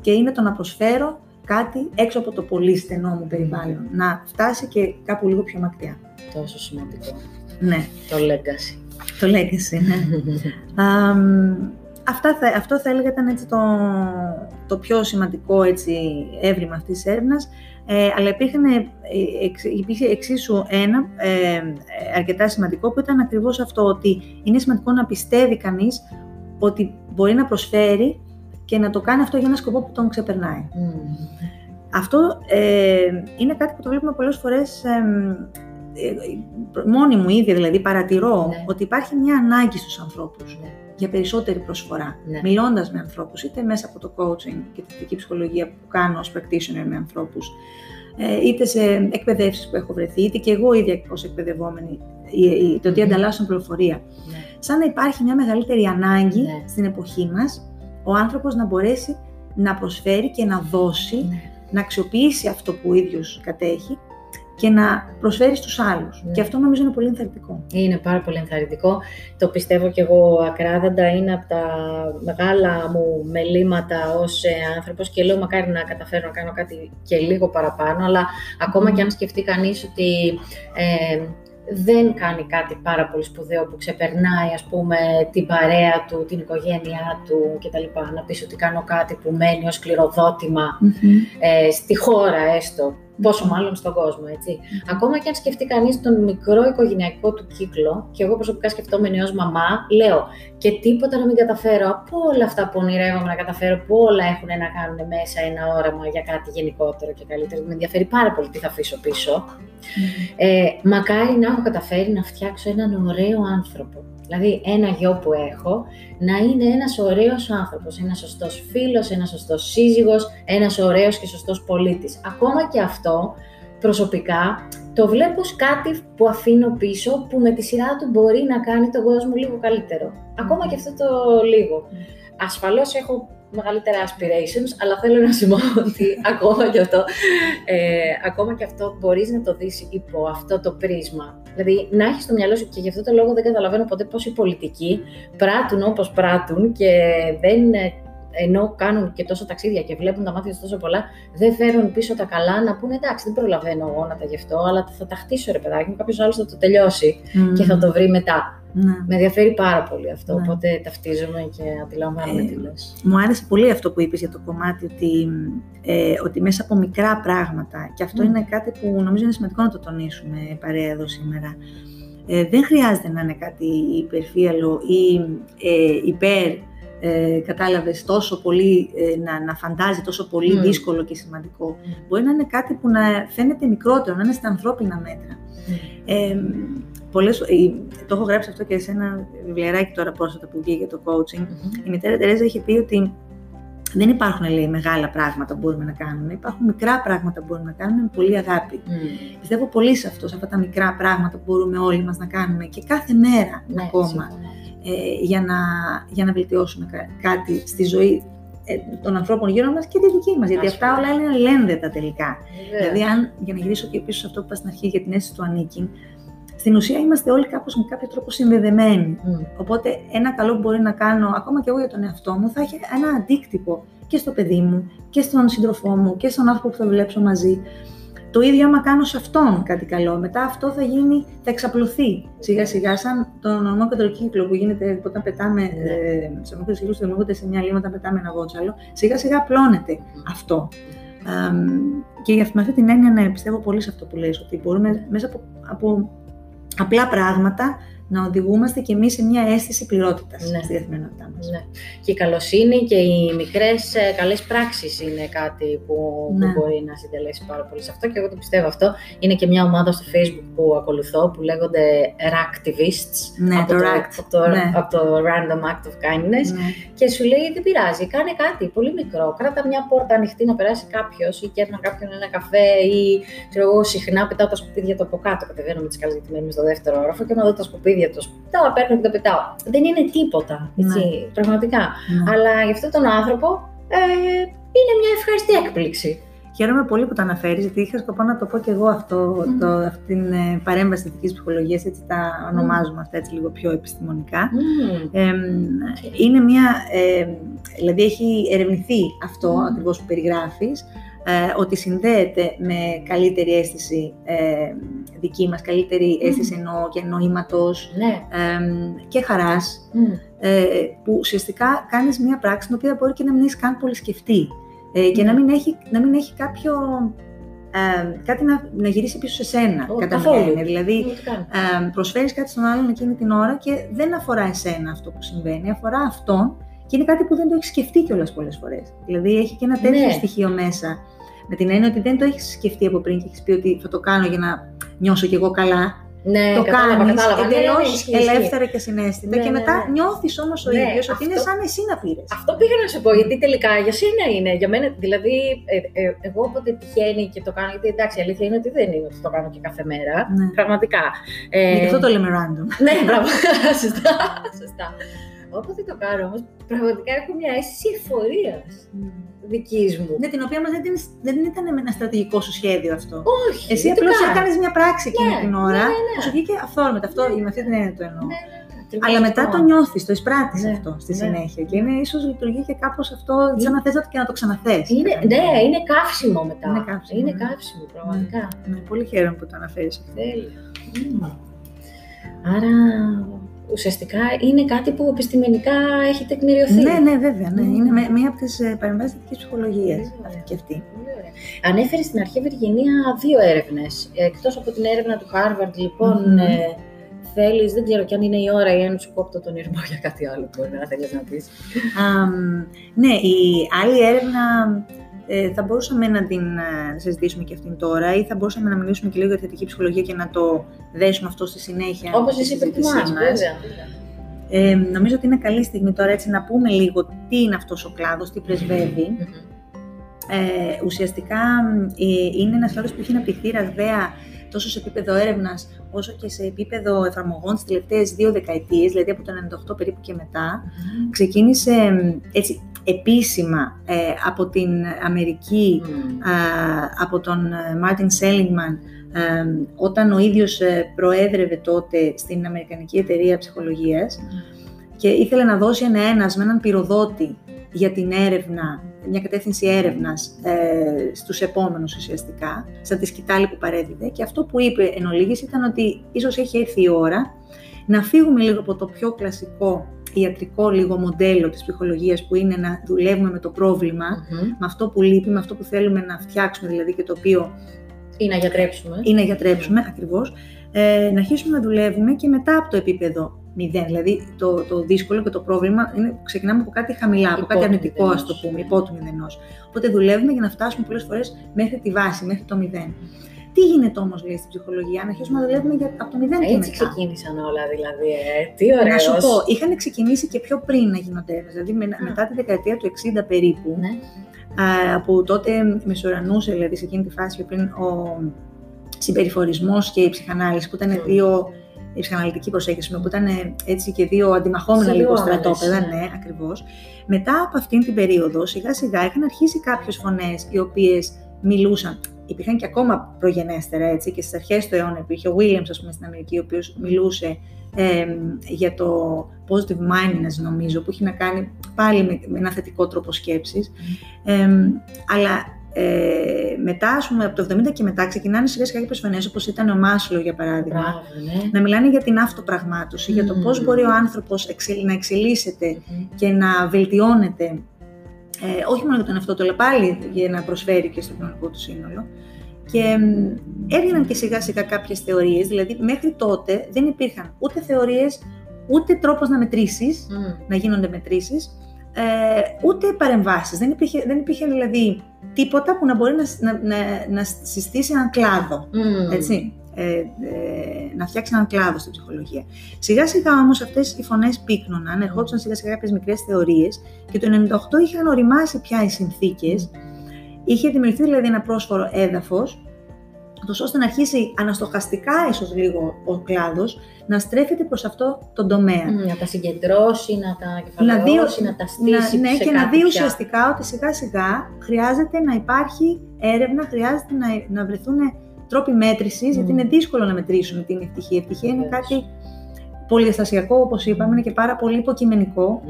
Και είναι το να προσφέρω κάτι έξω από το πολύ στενό μου περιβάλλον, να φτάσει και κάπου λίγο πιο μακριά. Τόσο σημαντικό. Ναι. Το legacy. Το legacy, ναι. Αυτό θα έλεγα ήταν έτσι το πιο σημαντικό έτσι, έβριμα αυτής της έρευνας, αλλά υπήρχε εξίσου ένα αρκετά σημαντικό που ήταν ακριβώς αυτό, ότι είναι σημαντικό να πιστεύει κανείς ότι μπορεί να προσφέρει και να το κάνει αυτό για ένα σκοπό που τον ξεπερνάει. Αυτό είναι κάτι που το βλέπουμε πολλές φορές μόνη μου ίδια, δηλαδή παρατηρώ ότι υπάρχει μια ανάγκη στους ανθρώπους για περισσότερη προσφορά, μιλώντας με ανθρώπους, είτε μέσα από το coaching και τη θετική ψυχολογία που κάνω ως practitioner με ανθρώπους, είτε σε εκπαιδεύσεις που έχω βρεθεί, είτε και εγώ ίδια ως εκπαιδευόμενη, το ότι ανταλλάσσουν πληροφορία. Σαν να υπάρχει μια μεγαλύτερη ανάγκη στην εποχή μας, ο άνθρωπος να μπορέσει να προσφέρει και να δώσει, να αξιοποιήσει αυτό που ο ίδιος κατέχει, και να προσφέρει στους άλλους. Και αυτό νομίζω είναι πολύ ενθαρρυντικό. Είναι πάρα πολύ ενθαρρυντικό. Το πιστεύω κι εγώ ακράδαντα. Είναι από τα μεγάλα μου μελήματα ως άνθρωπος και λέω μακάρι να καταφέρω να κάνω κάτι και λίγο παραπάνω, αλλά ακόμα κι αν σκεφτεί κανείς ότι δεν κάνει κάτι πάρα πολύ σπουδαίο που ξεπερνάει, ας πούμε, την παρέα του, την οικογένειά του κτλ. Να πεις ότι κάνω κάτι που μένει ως σκληροδότημα στη χώρα έστω, πόσο μάλλον στον κόσμο, έτσι. Ακόμα και αν σκεφτεί κανείς τον μικρό οικογενειακό του κύκλο, και εγώ προσωπικά σκεφτόμενη ως μαμά, λέω και τίποτα να μην καταφέρω από όλα αυτά που ονειρεύομαι να καταφέρω, που όλα έχουν να κάνουν μέσα ένα όραμα για κάτι γενικότερο και καλύτερο. Με ενδιαφέρει πάρα πολύ τι θα αφήσω πίσω. Μακάρι να έχω καταφέρει να φτιάξω έναν ωραίο άνθρωπο. Δηλαδή, ένα γιο που έχω να είναι ένας ωραίος άνθρωπος, ένας σωστός φίλος, ένας σωστός σύζυγος, ένας ωραίος και σωστός πολίτης. Ακόμα και αυτό, προσωπικά, το βλέπω ως κάτι που αφήνω πίσω, που με τη σειρά του μπορεί να κάνει τον κόσμο λίγο καλύτερο. Ακόμα και αυτό το λίγο. Ασφαλώς έχω μεγαλύτερα aspirations, αλλά θέλω να σου πω ότι ακόμα και αυτό μπορείς να το δεις υπό αυτό το πρίσμα. Δηλαδή, να έχεις στο μυαλό σου, και γι' αυτό το λόγο δεν καταλαβαίνω ποτέ πώς οι πολιτικοί πράττουν όπως πράττουν και δεν, ενώ κάνουν και τόσο ταξίδια και βλέπουν τα μάτια τους τόσο πολλά, δεν φέρουν πίσω τα καλά, να πούνε εντάξει, δεν προλαβαίνω εγώ να τα γευτώ, αλλά θα τα χτίσω ρε παιδάκι μου, κάποιος άλλος θα το τελειώσει και θα το βρει μετά. Ναι. Με ενδιαφέρει πάρα πολύ αυτό, οπότε ταυτίζομαι και αντιλαμβάνομαι τι λες. Μου άρεσε πολύ αυτό που είπες για το κομμάτι ότι μέσα από μικρά πράγματα, και αυτό είναι κάτι που νομίζω είναι σημαντικό να το τονίσουμε παρέα εδώ σήμερα, δεν χρειάζεται να είναι κάτι υπερφύαλο ή κατάλαβες τόσο πολύ, να φαντάζει τόσο πολύ δύσκολο και σημαντικό. Μπορεί να είναι κάτι που να φαίνεται μικρότερο, να είναι στα ανθρώπινα μέτρα. Το έχω γράψει αυτό και σε ένα βιβλιαράκι τώρα πρόσφατα που βγήκε για το coaching. Η μητέρα Τερέζα είχε πει ότι δεν υπάρχουν, λέει, μεγάλα πράγματα που μπορούμε να κάνουμε. Υπάρχουν μικρά πράγματα που μπορούμε να κάνουμε με πολύ αγάπη. Πιστεύω πολύ σε αυτό, σε αυτά τα μικρά πράγματα που μπορούμε όλοι μας να κάνουμε και κάθε μέρα ακόμα, για να βελτιώσουμε κάτι στη ζωή των ανθρώπων γύρω μας και τη δική μας. Γιατί αυτά όλα είναι αλληλένδετα τελικά. Δηλαδή, για να γυρίσω και πίσω σε αυτό που είπα στην αρχή για την αίσθηση του ανήκει. Στην ουσία είμαστε όλοι κάπως με κάποιο τρόπο συνδεδεμένοι. Οπότε ένα καλό που μπορεί να κάνω, ακόμα και εγώ για τον εαυτό μου, θα έχει ένα αντίκτυπο και στο παιδί μου, και στον σύντροφό μου, και στον άνθρωπο που θα δουλέψω μαζί. Το ίδιο άμα κάνω σε αυτόν κάτι καλό, μετά αυτό θα γίνει, θα εξαπλωθεί σιγά σιγά, σαν τον ορμοκεντρικό κύκλο που γίνεται όταν πετάμε, σε μικρούς κύκλους δημιουργούνται σε μια λίμα όταν πετάμε ένα βότσαλο, σιγά σιγά απλώνεται αυτό. Και με αυτή την έννοια, πιστεύω πολύ σε αυτό που λες, ότι μπορούμε μέσα από απλά πράγματα να οδηγούμαστε και εμείς σε μια αίσθηση πληρότητας στην καθημερινότητά μας. Και η καλοσύνη και οι μικρές καλές πράξεις είναι κάτι που μπορεί να συντελέσει πάρα πολύ σε αυτό, και εγώ το πιστεύω αυτό. Είναι και μια ομάδα στο Facebook που ακολουθώ που λέγονται RAKtivist, από το Random Act of Kindness, και σου λέει δεν πειράζει, κάνε κάτι πολύ μικρό, κράτα μια πόρτα ανοιχτή να περάσει κάποιος, ή κέρνα κάποιον ένα καφέ, ή ξέρω εγώ συχνά πετάω τα σκουπίδια του από κάτω, κατεβαίνω με τις καλές γιατί μένουμε στο δεύτερο όροφο και να δω τα σκουπίδια. Τα παίρνω και τα πετάω. Δεν είναι τίποτα, έτσι, πραγματικά. Αλλά γι' αυτόν τον άνθρωπο είναι μια ευχάριστη έκπληξη. Χαίρομαι πολύ που το αναφέρεις, γιατί είχα σκοπό να το πω και εγώ αυτή την παρέμβαση θετικής ψυχολογίας, έτσι τα ονομάζουμε αυτά, έτσι λίγο πιο επιστημονικά. Είναι μια, δηλαδή έχει ερευνηθεί αυτό ακριβώς που περιγράφεις, ότι συνδέεται με καλύτερη αίσθηση δική μας, καλύτερη αίσθηση εννοώ και νοήματος και χαράς, που ουσιαστικά κάνεις μια πράξη την οποία μπορεί και να μην έχεις καν πολύ σκεφτεί και να μην έχει κάποιο κάτι να γυρίσει πίσω σε σένα, κατά μία. Δηλαδή, προσφέρεις κάτι στον άλλον εκείνη την ώρα και δεν αφορά εσένα αυτό που συμβαίνει, αφορά αυτόν. Και είναι κάτι που δεν το έχεις σκεφτεί κιόλας πολλές φορές. Δηλαδή έχει και ένα τέτοιο στοιχείο μέσα. Με την έννοια ότι δεν το έχεις σκεφτεί από πριν και έχεις πει ότι θα το κάνω για να νιώσω κι εγώ καλά. Ναι, το κάνεις εντελώς ελεύθερα και συναίσθητα. Και μετά νιώθεις όμως ο ίδιος ότι είναι σαν εσύ να πήρες. Αυτό πήγα να σου πω, γιατί τελικά για σένα είναι. Για μένα, δηλαδή, εγώ όποτε τυχαίνει και το κάνω. Γιατί εντάξει, η αλήθεια είναι ότι δεν είναι ότι το κάνω και κάθε μέρα. Πραγματικά. Και αυτό το λέμε random. Ναι, σωστά. Όποτε το κάνω όμως, πραγματικά έχω μια αίσθηση εφορίας δικής μου. Ναι, την οποία μας δεν ήταν με ένα στρατηγικό σου σχέδιο αυτό. Όχι. Εσύ απλώς έκανες μια πράξη εκείνη την ώρα που σου βγήκε αυθόρμητα. Αυτό με αυτή την έννοια το εννοώ. Αλλά μετά το νιώθεις, το εισπράττεις αυτό στη συνέχεια. Και είναι ίσως λειτουργεί και κάπως αυτό, σαν να θες και να το ξαναθες. Ναι, είναι καύσιμο μετά. Είναι καύσιμο, πραγματικά. Πολύ χαίρομαι που το αναφέρεις αυτό. Άρα ουσιαστικά είναι κάτι που επιστημονικά έχει τεκμηριωθεί. Ναι, ναι, βέβαια. Ναι. Είναι μία από τις παρεμβάσεις της ψυχολογίας αυτή και αυτή. Ανέφερε στην αρχή, Βιργινία, δύο έρευνες. Εκτός από την έρευνα του Harvard, λοιπόν, θέλεις, δεν ξέρω κι αν είναι η ώρα ή αν σου κόπτω τον ήρμο για κάτι άλλο που μπορεί να θέλεις να πεις. Ναι, η άλλη έρευνα θα μπορούσαμε να την συζητήσουμε και αυτήν τώρα ή θα μπορούσαμε να μιλήσουμε και λίγο για τη θετική ψυχολογία και να το δέσουμε αυτό στη συνέχεια. Όπως εσύ προτιμάς, βέβαια. Νομίζω ότι είναι καλή στιγμή τώρα έτσι να πούμε λίγο τι είναι αυτός ο κλάδος, τι πρεσβεύει. Ουσιαστικά είναι ένας κλάδος που έχει αναπτυχθεί ραγδαία τόσο σε επίπεδο έρευνας όσο και σε επίπεδο εφαρμογών τις τελευταίες 2 δεκαετίες, δηλαδή από το 1998 περίπου και μετά. Ξεκίνησε έτσι επίσημα από την Αμερική, από τον Martin Seligman, όταν ο ίδιος προέδρευε τότε στην Αμερικανική Εταιρεία Ψυχολογίας και ήθελε να δώσει ένα με έναν πυροδότη για την έρευνα, μια κατεύθυνση έρευνας στους επόμενους ουσιαστικά, σαν τη σκητάλη που παρέδιδε. Και αυτό που είπε εν ολίγης ήταν ότι ίσως έχει έρθει η ώρα να φύγουμε λίγο από το πιο κλασικό ιατρικό λίγο μοντέλο της ψυχολογίας που είναι να δουλεύουμε με το πρόβλημα, με αυτό που λείπει, με αυτό που θέλουμε να φτιάξουμε δηλαδή και το οποίο... Ή να γιατρέψουμε. Ή να γιατρέψουμε, ακριβώς. Να αρχίσουμε να δουλεύουμε και μετά από το επίπεδο 0, δηλαδή το δύσκολο και το πρόβλημα είναι, ξεκινάμε από κάτι χαμηλά, από κάτι αρνητικό, ας το πούμε, υπό του μηδενός. Οπότε δουλεύουμε για να φτάσουμε πολλές φορές μέχρι τη βάση, μέχρι το 0. Τι γίνεται όμως, λέει, στην ψυχολογία, να αρχίσουμε να δουλεύουμε από το 0 και μετά. Έτσι ξεκίνησαν όλα, δηλαδή. Τι ωραίος. Να σου πω, είχαν ξεκινήσει και πιο πριν να γίνονται έρευνες, δηλαδή μετά τη δεκαετία του 60 περίπου, που τότε μεσουρανούσε, δηλαδή σε εκείνη τη φάση πριν ο συμπεριφορισμός και η ψυχανάλυση, που ήταν δύο. Η ψυχαναλυτική προσέγγιση, που ήταν έτσι και δύο αντιμαχόμενα λίγο στρατόπεδα, ναι, ακριβώς. Μετά από αυτήν την περίοδο, σιγά σιγά είχαν αρχίσει κάποιες φωνές οι οποίες μιλούσαν. Υπήρχαν και ακόμα προγενέστερα, έτσι, και στις αρχές του αιώνα υπήρχε ο Williams, ας πούμε, στην Αμερική, ο οποίος μιλούσε για το positive mindedness, νομίζω, που είχε να κάνει πάλι με ένα θετικό τρόπο σκέψης. Αλλά μετά, ας πούμε, από το 70 και μετά ξεκινάνε σιγά σιγά κάποιες φωνές, όπως ήταν ο Maslow, για παράδειγμα, να μιλάνε για την αυτοπραγμάτωση, για το πώς μπορεί ο άνθρωπος να εξελίσσεται και να βελτιώνεται, όχι μόνο για τον εαυτό του, αλλά πάλι για να προσφέρει και στο κοινωνικό του σύνολο. Και έβγαιναν και σιγά σιγά κάποιες θεωρίες, δηλαδή μέχρι τότε δεν υπήρχαν ούτε θεωρίες, ούτε τρόπος να μετρήσεις, να γίνονται μετρήσεις, ούτε παρεμβάσεις. Δεν υπήρχε δηλαδή τίποτα που να μπορεί να συστήσει έναν κλάδο, έτσι, να φτιάξει έναν κλάδο στην ψυχολογία. Σιγά σιγά όμως αυτές οι φωνές πύκνωναν, ερχόντουσαν σιγά σιγά κάποιες μικρές θεωρίες και το 1998 είχαν οριμάσει πια οι συνθήκες, είχε δημιουργηθεί δηλαδή ένα πρόσφορο έδαφος, ώστε να αρχίσει αναστοχαστικά, ίσως λίγο, ο κλάδος να στρέφεται προς αυτό τον τομέα. Να τα συγκεντρώσει, να τα κεφαλαιώσει, να τα στήσει. Ναι, και να δει ουσιαστικά ότι σιγά σιγά χρειάζεται να υπάρχει έρευνα, χρειάζεται να βρεθούν τρόποι μέτρησης, γιατί είναι δύσκολο να μετρήσουμε την ευτυχία. Η ευτυχία είναι κάτι πολυαστασιακό, όπως είπαμε, είναι και πάρα πολύ υποκειμενικό.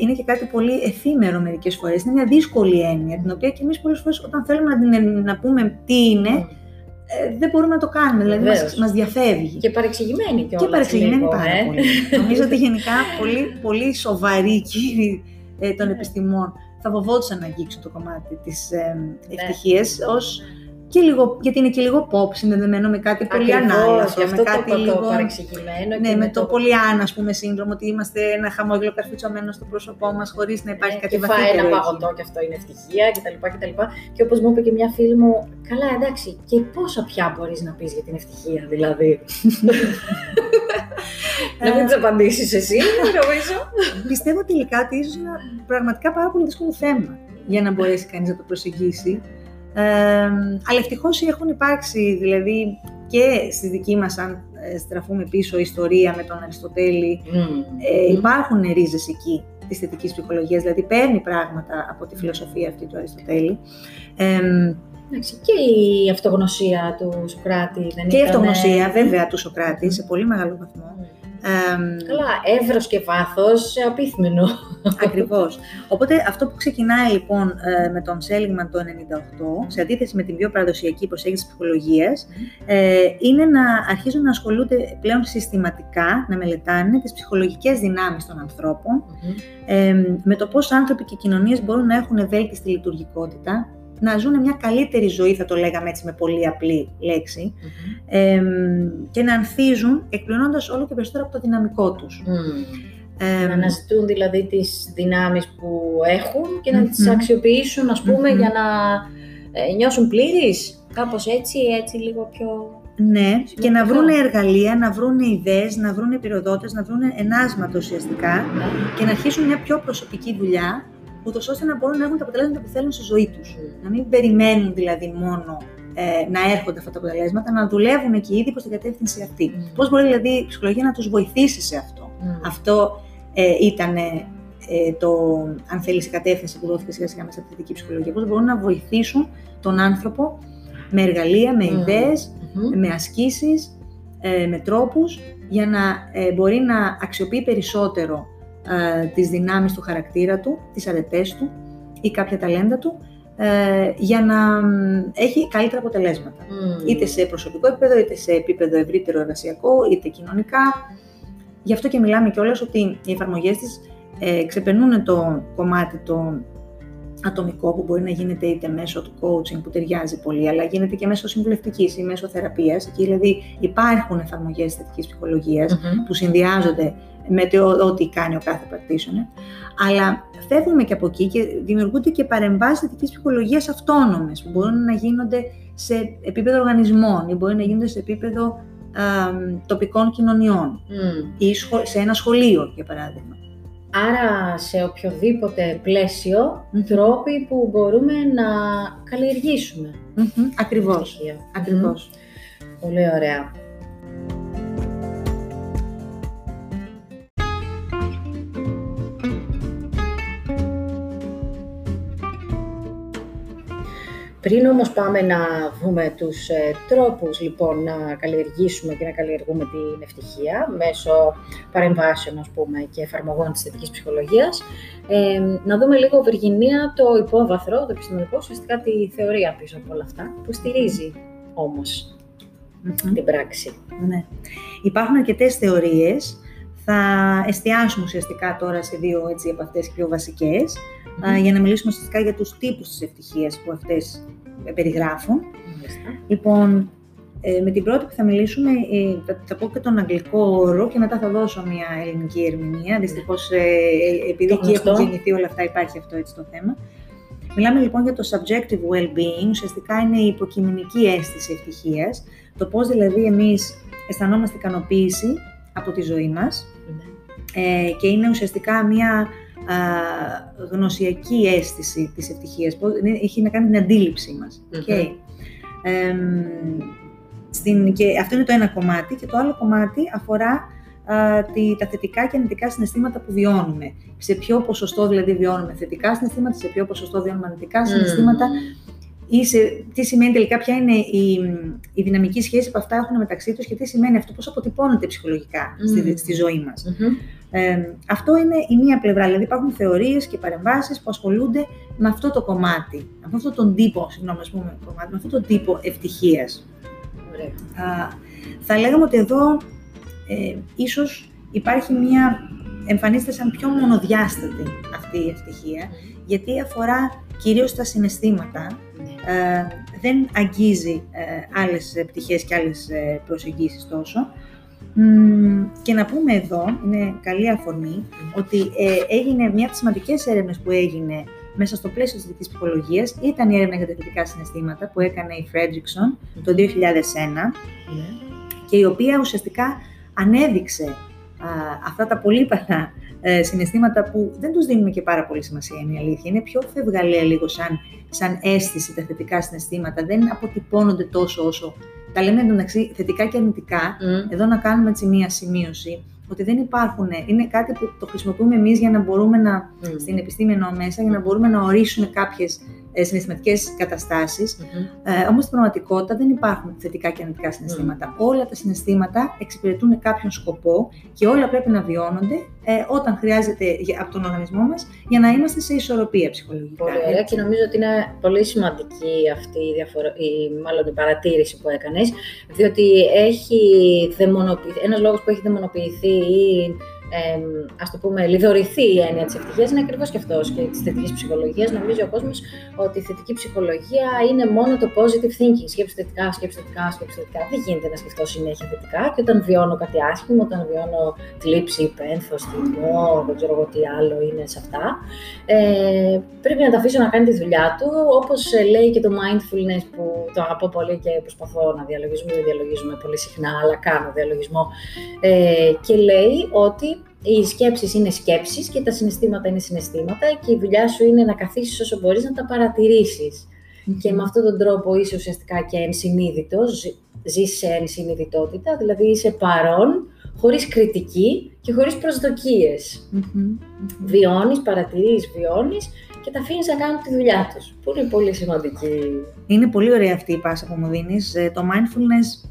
Είναι και κάτι πολύ εφήμερο μερικές φορές. Είναι μια δύσκολη έννοια, την οποία και εμείς πολλές φορές, όταν θέλουμε να πούμε τι είναι, δεν μπορούμε να το κάνουμε, δηλαδή μας διαφεύγει. Και παρεξηγημένη κιόλας. Και παρεξηγημένη πάρα πολύ. Νομίζω ότι γενικά πολύ, πολύ σοβαροί κύριοι των επιστημών θα φοβόντουσαν να αγγίξουν το κομμάτι της ευτυχίας, γιατί είναι και λίγο pop συνδεδεμένο με κάτι πολύ ανάλαφρο, με κάτι λίγο παρεξηγημένο. Ναι, με το πολύ άνα, ας πούμε, σύνδρομο, ότι είμαστε ένα χαμόγελο καρφιτσωμένο στο πρόσωπό μας, χωρίς να υπάρχει κάτι βαθύτερο. Και φάει ένα παγωτό και αυτό είναι ευτυχία κτλ. Και όπως μου είπε και μια φίλη μου, καλά, εντάξει, και πόσα πια μπορείς να πεις για την ευτυχία, δηλαδή. Να μην τις απαντήσεις εσύ, νομίζω. Πιστεύω τελικά ότι ίσως είναι πραγματικά πάρα πολύ δύσκολο θέμα για να μπορέσει κανείς να το προσεγγίσει. Αλλά ευτυχώς έχουν υπάρξει, δηλαδή, και στη δική μας, αν στραφούμε πίσω, ιστορία με τον Αριστοτέλη, υπάρχουν ρίζες εκεί της θετικής ψυχολογίας, δηλαδή παίρνει πράγματα από τη φιλοσοφία αυτή του Αριστοτέλη. Και η αυτογνωσία του Σοκράτη. Και η αυτογνωσία, βέβαια, του Σοκράτη, σε πολύ μεγάλο βαθμό. Καλά, εύρος και βάθος, απίθμενο. Ακριβώς. Οπότε αυτό που ξεκινάει λοιπόν με τον Σέλιγμαν το 1998, σε αντίθεση με την πιο παραδοσιακή προσέγγιση της ψυχολογίας, είναι να αρχίζουν να ασχολούνται πλέον συστηματικά, να μελετάνε τις ψυχολογικές δυνάμεις των ανθρώπων, με το πώς άνθρωποι και κοινωνίες μπορούν να έχουν ευέλικτη λειτουργικότητα, να ζουν μια καλύτερη ζωή, θα το λέγαμε έτσι με πολύ απλή λέξη, και να ανθίζουν εκπληρώνοντας όλο και περισσότερο από το δυναμικό τους. Να αναζητούν δηλαδή τις δυνάμεις που έχουν και να τις αξιοποιήσουν, ας πούμε, για να νιώσουν πλήρεις, κάπως έτσι λίγο πιο... Ναι, και να βρούνε εργαλεία, να βρούνε ιδέες, να βρούνε επιρροδότες, να βρούνε ενάσματα ουσιαστικά και να αρχίσουν μια πιο προσωπική δουλειά, ούτως ώστε να μπορούν να έχουν τα αποτελέσματα που θέλουν στη ζωή τους. Να μην περιμένουν δηλαδή μόνο να έρχονται αυτά τα αποτελέσματα, να δουλεύουν και ήδη προς την κατεύθυνση αυτή. Πώς μπορεί δηλαδή η ψυχολογία να τους βοηθήσει σε αυτό. Αυτό ήταν αν θέλεις, η κατεύθυνση που δόθηκε σιγά σιγά μέσα από τη θετική ψυχολογία. Πώς μπορούν να βοηθήσουν τον άνθρωπο με εργαλεία, με ιδέες, με ασκήσεις, με τρόπους, για να μπορεί να αξιοποιεί περισσότερο τις δυνάμεις του χαρακτήρα του, τις αρετές του ή κάποια ταλέντα του, για να έχει καλύτερα αποτελέσματα. Είτε σε προσωπικό επίπεδο, είτε σε επίπεδο ευρύτερο εργασιακό, είτε κοινωνικά. Γι' αυτό και μιλάμε κιόλας ότι οι εφαρμογές της ξεπερνούν το κομμάτι το ατομικό που μπορεί να γίνεται είτε μέσω του coaching που ταιριάζει πολύ, αλλά γίνεται και μέσω συμβουλευτικής ή μέσω θεραπείας. Εκεί δηλαδή υπάρχουν εφαρμογές θετικής ψυχολογίας που συνδυάζονται με το ό,τι κάνει ο κάθε practitioner, αλλά φεύγουμε και από εκεί και δημιουργούνται και παρεμβάσεις θετικής ψυχολογίας αυτόνομες που μπορούν να γίνονται σε επίπεδο οργανισμών ή μπορεί να γίνονται σε επίπεδο τοπικών κοινωνιών ή σε ένα σχολείο, για παράδειγμα. Άρα σε οποιοδήποτε πλαίσιο, τρόποι που μπορούμε να καλλιεργήσουμε. Ακριβώς. Ακριβώς. Πολύ ωραία. Πριν όμως πάμε να δούμε τους τρόπους λοιπόν να καλλιεργήσουμε και να καλλιεργούμε την ευτυχία μέσω παρεμβάσεων, ας πούμε, και εφαρμογών της θετικής ψυχολογίας, να δούμε λίγο, Βιργινία, το υπόβαθρο, το επιστημονικό, ουσιαστικά τη θεωρία πίσω από όλα αυτά, που στηρίζει όμως την πράξη. Ναι. Υπάρχουν αρκετές θεωρίες. Θα εστιάσουμε ουσιαστικά τώρα σε δύο έτσι, από αυτές πιο βασικές, για να μιλήσουμε ουσιαστικά για τους τύπους της ευτυχίας που αυτές περιγράφουν. Λοιπόν, με την πρώτη που θα μιλήσουμε, θα πω και τον αγγλικό όρο και μετά θα δώσω μια ελληνική ερμηνεία. Δυστυχώς, επειδή εκεί έχουν γεννηθεί όλα αυτά, υπάρχει αυτό έτσι το θέμα. Μιλάμε λοιπόν για το subjective well-being, ουσιαστικά είναι η υποκειμενική αίσθηση ευτυχίας, το πώς δηλαδή εμείς αισθανόμαστε ικανοποίηση από τη ζωή μας και είναι ουσιαστικά μια γνωσιακή αίσθηση της ευτυχίας, που έχει να κάνει την αντίληψή μας. Και αυτό είναι το ένα κομμάτι και το άλλο κομμάτι αφορά τα θετικά και αρνητικά συναισθήματα που βιώνουμε. Σε ποιο ποσοστό δηλαδή βιώνουμε θετικά συναισθήματα, σε ποιο ποσοστό βιώνουμε αρνητικά συναισθήματα ή τι σημαίνει τελικά, ποια είναι η δυναμική σχέση που αυτά έχουν μεταξύ τους και τι σημαίνει αυτό, πώς αποτυπώνεται ψυχολογικά στη ζωή μας. Αυτό είναι η μία πλευρά, δηλαδή υπάρχουν θεωρίες και παρεμβάσεις που ασχολούνται με αυτό το κομμάτι, με αυτόν τον τύπο, με αυτόν τον τύπο ευτυχίας. Θα λέγαμε ότι εδώ ίσως υπάρχει εμφανίζεται σαν πιο μονοδιάστατη αυτή η ευτυχία, γιατί αφορά κυρίως τα συναισθήματα, δεν αγγίζει άλλες πτυχές και άλλες προσεγγίσεις τόσο. Και να πούμε εδώ, είναι καλή αφορμή, ότι έγινε μια από τις σημαντικές έρευνες που έγινε μέσα στο πλαίσιο της θετικής ψυχολογίας, ήταν η έρευνα για τα θετικά συναισθήματα που έκανε η Fredrickson το 2001 και η οποία ουσιαστικά ανέδειξε αυτά τα πολύπαθα συναισθήματα που δεν τους δίνουμε και πάρα πολύ σημασία, είναι η αλήθεια. Είναι πιο φευγαλαία λίγο σαν αίσθηση τα θετικά συναισθήματα, δεν αποτυπώνονται τόσο όσο τα λέμε εντάξει θετικά και αρνητικά. Εδώ να κάνουμε έτσι μία σημείωση ότι δεν υπάρχουν, είναι κάτι που το χρησιμοποιούμε εμείς για να μπορούμε στην επιστήμη εννοώ μέσα, για να μπορούμε να ορίσουμε κάποιες συναισθηματικές καταστάσεις, όμως στην πραγματικότητα δεν υπάρχουν θετικά και αρνητικά συναισθήματα. Όλα τα συναισθήματα εξυπηρετούν κάποιον σκοπό και όλα πρέπει να βιώνονται όταν χρειάζεται από τον οργανισμό μας για να είμαστε σε ισορροπία ψυχολογικά. Πολύ ωραία, και νομίζω ότι είναι πολύ σημαντική αυτή η παρατήρηση που έκανες, διότι ένας λόγος που έχει δαιμονοποιηθεί ή ας το πούμε, λιδωρηθεί η έννοια της ευτυχίας είναι ακριβώς και αυτός και της θετικής ψυχολογίας. Νομίζει ο κόσμος ότι η θετική ψυχολογία είναι μόνο το positive thinking. Σκέψτε θετικά, σκέψτε θετικά, σκέψτε θετικά. Δεν γίνεται να σκεφτώ συνέχεια θετικά. Και όταν βιώνω κάτι άσχημο, όταν βιώνω θλίψη, πένθος, θυμό, δεν ξέρω εγώ τι άλλο είναι σε αυτά, πρέπει να τα αφήσω να κάνει τη δουλειά του. Όπως λέει και το mindfulness που το αγαπώ πολύ και προσπαθώ να διαλογίζουμε. Δεν διαλογίζουμε πολύ συχνά, αλλά κάνω διαλογισμό. Και λέει ότι οι σκέψεις είναι σκέψεις και τα συναισθήματα είναι συναισθήματα και η δουλειά σου είναι να καθίσεις όσο μπορείς να τα παρατηρήσεις. Και με αυτόν τον τρόπο είσαι ουσιαστικά και ενσυνείδητος, ζεις σε ενσυνειδητότητα, δηλαδή είσαι παρόν, χωρίς κριτική και χωρίς προσδοκίες. Βιώνεις, παρατηρείς, βιώνεις και τα αφήνεις να κάνουν τη δουλειά τους, που είναι πολύ σημαντική. Είναι πολύ ωραία αυτή η πάσα που μου δίνεις. Το mindfulness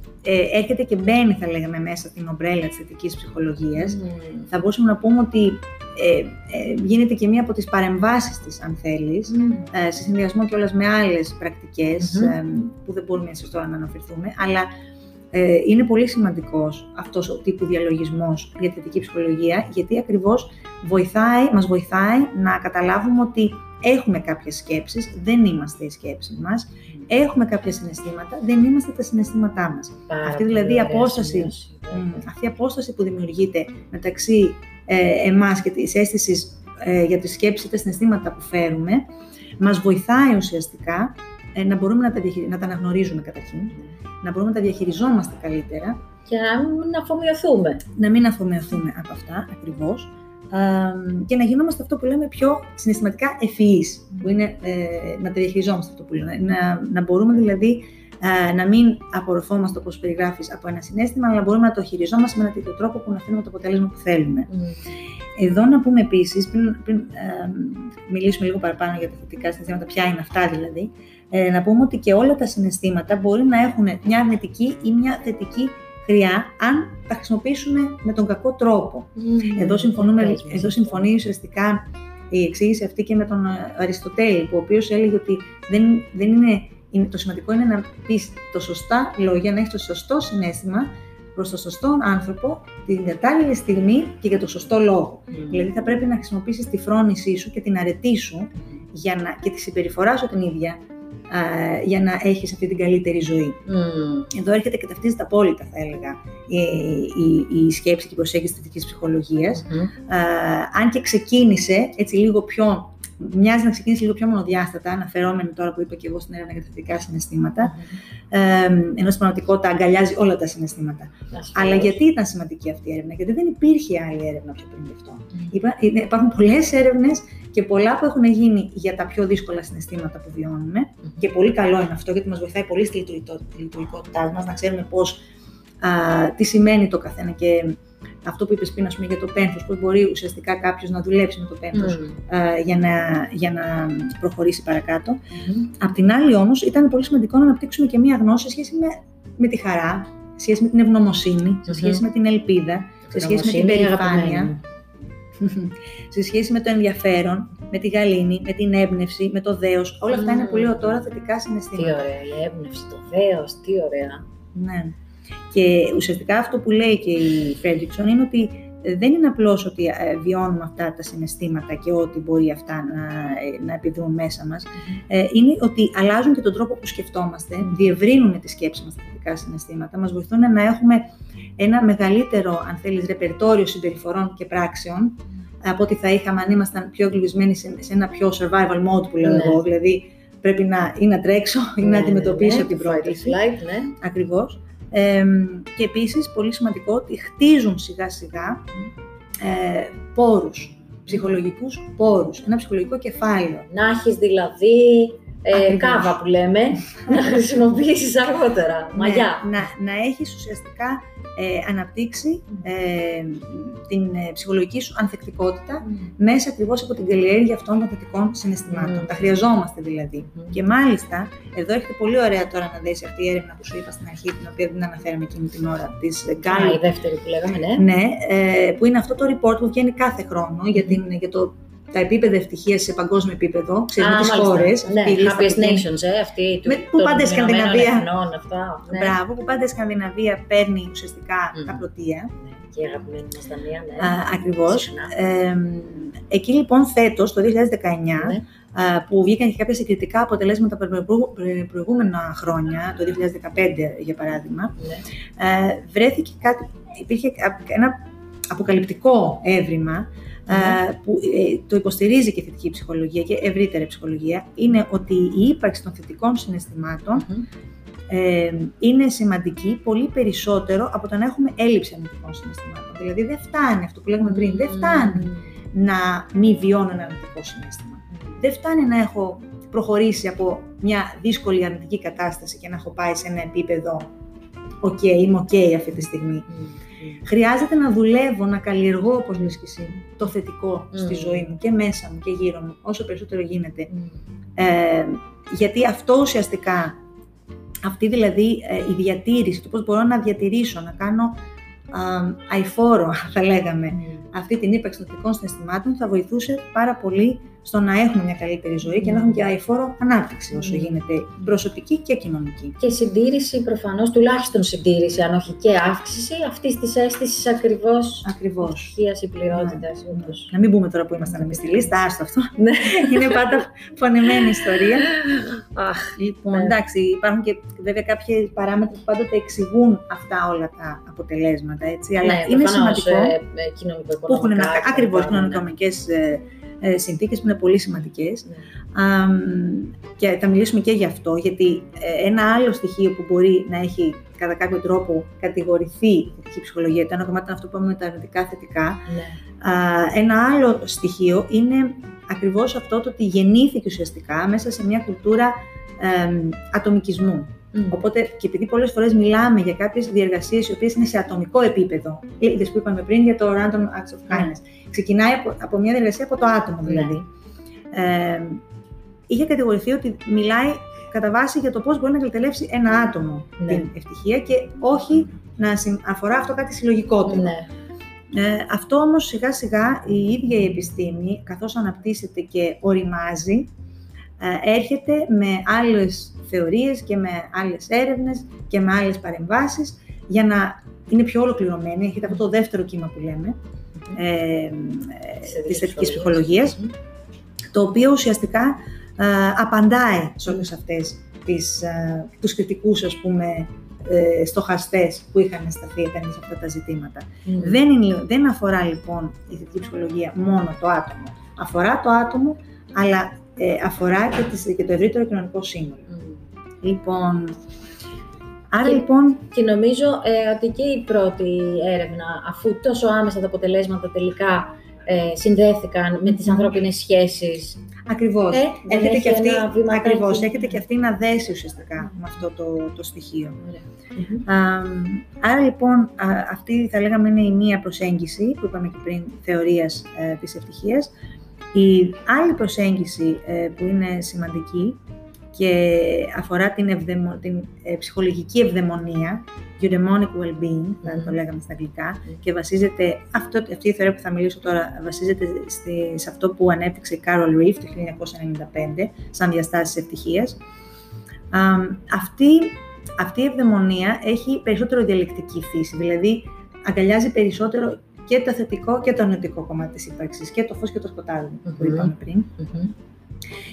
έρχεται και μπαίνει, θα λέγαμε, μέσα στην ομπρέλα της θετικής ψυχολογίας. Θα μπορούσαμε να πούμε ότι γίνεται και μία από τις παρεμβάσεις της, αν θέλεις, σε συνδυασμό κιόλας με άλλες πρακτικές που δεν μπορούμε εσείς τώρα να αναφερθούμε, αλλά είναι πολύ σημαντικός αυτός ο τύπου διαλογισμός για τη θετική ψυχολογία, γιατί ακριβώς μας βοηθάει να καταλάβουμε ότι έχουμε κάποιες σκέψεις, δεν είμαστε οι σκέψεις μας. Έχουμε κάποια συναισθήματα, δεν είμαστε τα συναισθήματά μας. Αυτή δηλαδή η απόσταση που δημιουργείται μεταξύ εμάς και της αίσθησης για τη σκέψη ή τα συναισθήματα που φέρουμε, μας βοηθάει ουσιαστικά να μπορούμε να τα αναγνωρίζουμε καταρχήν, να μπορούμε να τα διαχειριζόμαστε καλύτερα. Και να μην αφομοιωθούμε. Να μην αφομοιωθούμε από αυτά ακριβώς. Και να γινόμαστε αυτό που λέμε πιο συναισθηματικά ευφυείς, που είναι να τα διαχειριζόμαστε αυτό που λέμε. Να μπορούμε δηλαδή να μην απορροφόμαστε, όπως περιγράφεις, από ένα συναίσθημα, αλλά να μπορούμε να το χειριζόμαστε με έναν τέτοιο τρόπο που να φέρνουμε το αποτέλεσμα που θέλουμε. Εδώ να πούμε επίσης, πριν μιλήσουμε λίγο παραπάνω για τα θετικά συναισθήματα, ποια είναι αυτά δηλαδή, να πούμε ότι και όλα τα συναισθήματα μπορεί να έχουν μια αρνητική ή μια θετική χρειά, αν τα χρησιμοποιήσουμε με τον κακό τρόπο. Εδώ συμφωνεί ουσιαστικά η εξήγηση αυτή και με τον Αριστοτέλη, που ο οποίος έλεγε ότι το σημαντικό είναι να πεις τα σωστά λόγια, να έχεις το σωστό συναίσθημα προς τον σωστό άνθρωπο, την κατάλληλη στιγμή και για το σωστό λόγο. Δηλαδή θα πρέπει να χρησιμοποιήσεις τη φρόνησή σου και την αρετή σου και τη συμπεριφορά σου την ίδια, για να έχεις αυτή την καλύτερη ζωή. Εδώ έρχεται και ταυτίζεται απόλυτα, θα έλεγα, η σκέψη και η προσέγγιση της θετικής ψυχολογίας. Αν και ξεκίνησε έτσι λίγο πιο, μοιάζει να ξεκίνησε λίγο πιο μονοδιάστατα, αναφερόμενη τώρα που είπα και εγώ στην έρευνα για τα θετικά συναισθήματα, ενώ στην πραγματικότητα αγκαλιάζει όλα τα συναισθήματα. Αλλά γιατί ήταν σημαντική αυτή η έρευνα, γιατί δεν υπήρχε άλλη έρευνα πιο πριν γι' αυτό. Υπάρχουν πολλές έρευνες και πολλά που έχουν γίνει για τα πιο δύσκολα συναισθήματα που βιώνουμε. Και πολύ καλό είναι αυτό, γιατί μας βοηθάει πολύ στη λειτουργικότητά μας, να ξέρουμε τι σημαίνει το καθένα. Και αυτό που είπες πριν, ας πούμε, για το πένθος, πώς μπορεί ουσιαστικά κάποιος να δουλέψει με το πένθος για να προχωρήσει παρακάτω. Απ' την άλλη όμως, ήταν πολύ σημαντικό να αναπτύξουμε και μία γνώση σε σχέση με τη χαρά, σε σχέση με την ευγνωμοσύνη, σε σχέση με την ελπίδα, σε σχέση με την περηφάνεια, σε σχέση με το ενδιαφέρον, με τη γαλήνη, με την έμπνευση, με το δέος. Όλα αυτά είναι πολύ τώρα θετικά συναισθήματα. Τι ωραία, η έμπνευση, το δέος, τι ωραία. Ναι. Και ουσιαστικά αυτό που λέει και η Fredrickson είναι ότι δεν είναι απλώς ότι βιώνουμε αυτά τα συναισθήματα και ό,τι μπορεί αυτά να επιδρούν μέσα μας. Είναι ότι αλλάζουν και τον τρόπο που σκεφτόμαστε, διευρύνουν τη σκέψη μας τα θετικά συναισθήματα, μας βοηθούν να έχουμε ένα μεγαλύτερο, αν θέλεις, ρεπερτόριο συμπεριφορών και πράξεων από ό,τι θα είχαμε αν ήμασταν πιο εγκλωβισμένοι σε ένα πιο survival mode που λέω εγώ, δηλαδή πρέπει να τρέξω ή να αντιμετωπίσω την πρόκληση. Ακριβώς. Και επίσης, πολύ σημαντικό, ότι χτίζουν σιγά-σιγά πόρους, ψυχολογικούς πόρους, ένα ψυχολογικό κεφάλαιο. Να έχεις δηλαδή κάβα που λέμε, να χρησιμοποιήσεις αργότερα, μαγιά. Να έχεις ουσιαστικά αναπτύξει την ψυχολογική σου ανθεκτικότητα μέσα ακριβώς από την καλλιέργεια αυτών των θετικών συναισθημάτων. Τα χρειαζόμαστε δηλαδή. Και μάλιστα, εδώ έρχεται πολύ ωραία τώρα να δεις αυτή η έρευνα που σου είπα στην αρχή, την οποία δεν αναφέραμε εκείνη την ώρα, της Carol. Η δεύτερη που λέγαμε, ναι. Ναι, που είναι αυτό το report που βγαίνει κάθε χρόνο για το. Τα επίπεδα ευτυχίας σε παγκόσμιο επίπεδο, ξέρουμε τις χώρες. Ναι, Happiest Nations, αυτή του Ηνωμένων Εθνών, αυτά. Ναι. Μπράβο, που πάντα η Σκανδιναβία παίρνει ουσιαστικά τα πρωτεία. Ναι, και η αγαπημένη μας Δανία, ναι. Ακριβώς. Εκεί λοιπόν φέτος, το 2019, που βγήκαν και κάποια συγκριτικά αποτελέσματα από προηγούμενα χρόνια, το 2015 για παράδειγμα, βρέθηκε κάτι, υπήρχε ένα αποκαλυπτικό έβριμα, που το υποστηρίζει και η θετική ψυχολογία και ευρύτερη ψυχολογία, είναι ότι η ύπαρξη των θετικών συναισθημάτων είναι σημαντική πολύ περισσότερο από το να έχουμε έλλειψη αρνητικών συναισθημάτων. Δηλαδή δεν φτάνει αυτό που λέγαμε πριν, δεν φτάνει να μην βιώνω ένα αρνητικό συναίσθημα. Δεν φτάνει να έχω προχωρήσει από μια δύσκολη αρνητική κατάσταση και να έχω πάει σε ένα επίπεδο «ΟΚ, είμαι οκ αυτή τη στιγμή». Χρειάζεται να δουλεύω, να καλλιεργώ, όπως λες και εσύ, το θετικό στη ζωή μου και μέσα μου και γύρω μου, όσο περισσότερο γίνεται. Γιατί αυτό ουσιαστικά, αυτή δηλαδή η διατήρηση, το πώς μπορώ να διατηρήσω, να κάνω αηφόρο, θα λέγαμε, αυτή την ύπαρξη των θετικών συναισθημάτων, θα βοηθούσε πάρα πολύ στο να έχουμε μια καλύτερη ζωή και να έχουμε και αηφόρο ανάπτυξη όσο γίνεται προσωπική και κοινωνική. Και συντήρηση προφανώς, τουλάχιστον συντήρηση, αν όχι και αύξηση αυτής της αίσθησης ακριβώς ευτυχίας ή πληρότητας. Να μην πούμε τώρα που ήμασταν εμείς στη λίστα, άστο αυτό. Είναι πάντα φωνεμένη ιστορία. Λοιπόν, εντάξει, υπάρχουν και βέβαια κάποιοι παράμετροι που πάντοτε εξηγούν αυτά όλα τα αποτελέσματα. Έτσι, αλλά είναι σημαντικό που έχουν ακριβώς κοινωνικονομικές συνθήκες που είναι πολύ σημαντικές και θα μιλήσουμε και γι' αυτό, γιατί ένα άλλο στοιχείο που μπορεί να έχει κατά κάποιο τρόπο κατηγορηθεί η θετική ψυχολογία, το ένα κομμάτι είναι αυτό που είπαμε με τα αρνητικά θετικά, ένα άλλο στοιχείο είναι ακριβώς αυτό, το ότι γεννήθηκε ουσιαστικά μέσα σε μια κουλτούρα ατομικισμού. Οπότε, και επειδή πολλές φορές μιλάμε για κάποιες διεργασίες οι οποίες είναι σε ατομικό επίπεδο, είδες που είπαμε πριν για το Random Acts of Kindness, ξεκινάει από μια διεργασία από το άτομο δηλαδή. Είχε κατηγορηθεί ότι μιλάει κατά βάση για το πώς μπορεί να εκτελέσει ένα άτομο την ευτυχία και όχι να αφορά αυτό κάτι συλλογικότερο. Αυτό όμως σιγά σιγά η ίδια η επιστήμη, καθώς αναπτύσσεται και οριμάζει, έρχεται με άλλες θεωρίες και με άλλες έρευνες και με άλλες παρεμβάσεις για να είναι πιο ολοκληρωμένη. Έχετε αυτό το δεύτερο κύμα που λέμε της θετικής ψυχολογίας, το οποίο ουσιαστικά απαντάει σε όλες αυτές τους κριτικούς, ας πούμε, στοχαστές που είχαν σταθεί επένδυση σε αυτά τα ζητήματα. Δεν αφορά λοιπόν η θετική ψυχολογία μόνο το άτομο. Αφορά το άτομο, αλλά αφορά και το ευρύτερο κοινωνικό σύνολο. Λοιπόν, άρα λοιπόν... Και νομίζω ότι και η πρώτη έρευνα, αφού τόσο άμεσα τα αποτελέσματα τελικά συνδέθηκαν με τις ανθρώπινες σχέσεις... Ακριβώς. Έρχεται και αυτή, έρχεται και αυτή να δέσει ουσιαστικά με αυτό το στοιχείο. Άρα λοιπόν, αυτή θα λέγαμε είναι η μία προσέγγιση, που είπαμε και πριν, θεωρίας της ευτυχίας. Η άλλη προσέγγιση που είναι σημαντική και αφορά την ψυχολογική ευδαιμονία, eudaimonic well-being, θα το λέγαμε στα αγγλικά, και βασίζεται, αυτή η θεωρία που θα μιλήσω τώρα βασίζεται σε αυτό που ανέπτυξε η Carol Ryff το 1995, σαν διαστάσεις ευτυχίας. Αυτή η ευδαιμονία έχει περισσότερο διαλεκτική φύση, δηλαδή αγκαλιάζει περισσότερο και το θετικό και το αρνητικό κομμάτι της ύπαρξης, και το φως και το σκοτάδι που είπαμε πριν.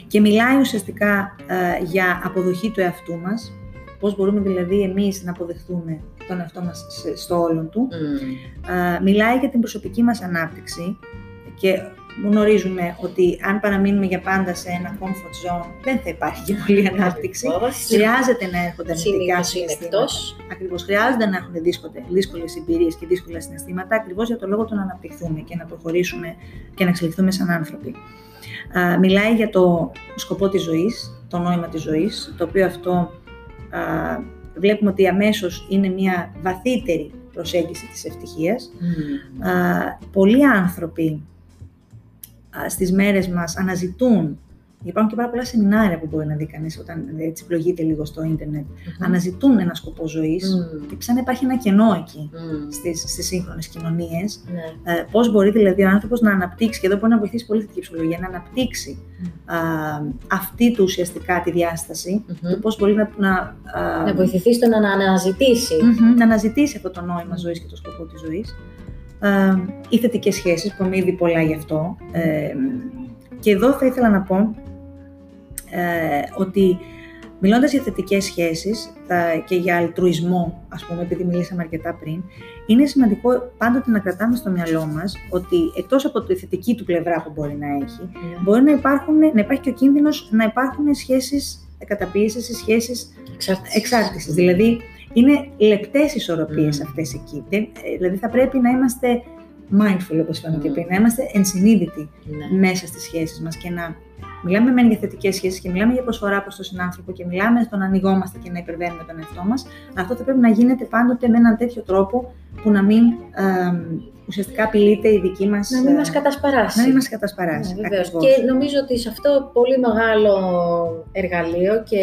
Και μιλάει ουσιαστικά για αποδοχή του εαυτού μας, πώς μπορούμε δηλαδή εμείς να αποδεχθούμε τον εαυτό μας στο όλον του. Μιλάει για την προσωπική μας ανάπτυξη και γνωρίζουμε ότι αν παραμείνουμε για πάντα σε ένα comfort zone δεν θα υπάρχει και πολλή ανάπτυξη. Χρειάζεται να έρχονται αρνητικά συναισθήματα. Ακριβώς, χρειάζεται να έχουν δύσκολες εμπειρίες και δύσκολα συναισθήματα, ακριβώς για το λόγο του να αναπτυχθούμε και να προχωρήσουμε και να εξελιχθούμε σαν άνθρωποι. Μιλάει για το σκοπό της ζωής, το νόημα της ζωής, το οποίο αυτό βλέπουμε ότι αμέσως είναι μια βαθύτερη προσέγγιση της ευτυχίας. Mm. Πολλοί άνθρωποι στις μέρες μας αναζητούν, υπάρχουν και πάρα πολλά σεμινάρια που μπορεί να δει κανείς όταν έτσι πλογείται λίγο στο ίντερνετ, mm-hmm. αναζητούν ένα σκοπό ζωής και mm. ψάχνουν, υπάρχει ένα κενό εκεί στις σύγχρονες κοινωνίες. Mm. Πώς μπορεί δηλαδή ο άνθρωπος να αναπτύξει, και εδώ μπορεί να βοηθήσει πολύ θετική ψυχολογία, να αναπτύξει αυτή του ουσιαστικά τη διάσταση, mm-hmm. το πώς μπορεί να βοηθηθεί στο να αναζητήσει. Mm-hmm, να αναζητήσει αυτό το νόημα mm-hmm. ζωής και το σκοπό της ζωής. Οι θετικές σχέσεις, που έχουμε ήδη πολλά γι' αυτό. Και εδώ θα ήθελα να πω ότι μιλώντας για θετικές σχέσεις και για αλτρουισμό, ας πούμε, επειδή μιλήσαμε αρκετά πριν, είναι σημαντικό πάντοτε να κρατάμε στο μυαλό μας ότι εκτός από τη θετική του πλευρά που μπορεί να έχει, yeah. μπορεί να υπάρχει και ο κίνδυνος να υπάρχουν σχέσεις καταπίεσης ή σχέσεις εξάρτησης. Mm. Δηλαδή, είναι λεπτές ισορροπίες αυτές εκεί. Δηλαδή, θα πρέπει να είμαστε mindful, όπως είπαμε και πριν, να είμαστε ενσυνείδητοι μέσα στις σχέσεις μας και να μιλάμε μεν για θετικές σχέσεις και μιλάμε για προσφορά προς τον συνάνθρωπο και μιλάμε στο να ανοιγόμαστε και να υπερβαίνουμε τον εαυτό μας. Αυτό θα πρέπει να γίνεται πάντοτε με έναν τέτοιο τρόπο που να μην ουσιαστικά απειλείται η δική μας. Να μην μας κατασπαράσει. Να μην μας κατασπαράσει. Ναι, βεβαίως. Και νομίζω ότι σε αυτό πολύ μεγάλο εργαλείο και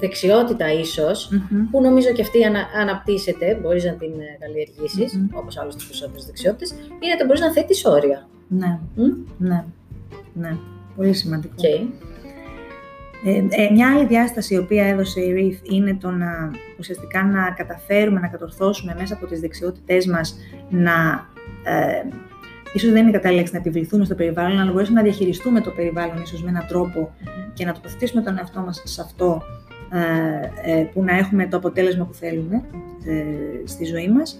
δεξιότητα ίσως, mm-hmm. που νομίζω και αυτή αναπτύσσεται, μπορείς να την καλλιεργήσεις, mm-hmm. όπως άλλωστε τις περισσότερες δεξιότητες, είναι το μπορείς να θέτεις όρια. Ναι, ναι, πολύ σημαντικό. Okay. Μια άλλη διάσταση η οποία έδωσε η Ριφ είναι το να ουσιαστικά να καταφέρουμε να κατορθώσουμε μέσα από τις δεξιότητές μας να ίσως δεν είναι κατάλληλη λέξη να επιβληθούμε στο περιβάλλον, αλλά μπορέσουμε να διαχειριστούμε το περιβάλλον ίσως με έναν τρόπο και να τοποθετήσουμε τον εαυτό μας σε αυτό που να έχουμε το αποτέλεσμα που θέλουμε στη ζωή μας.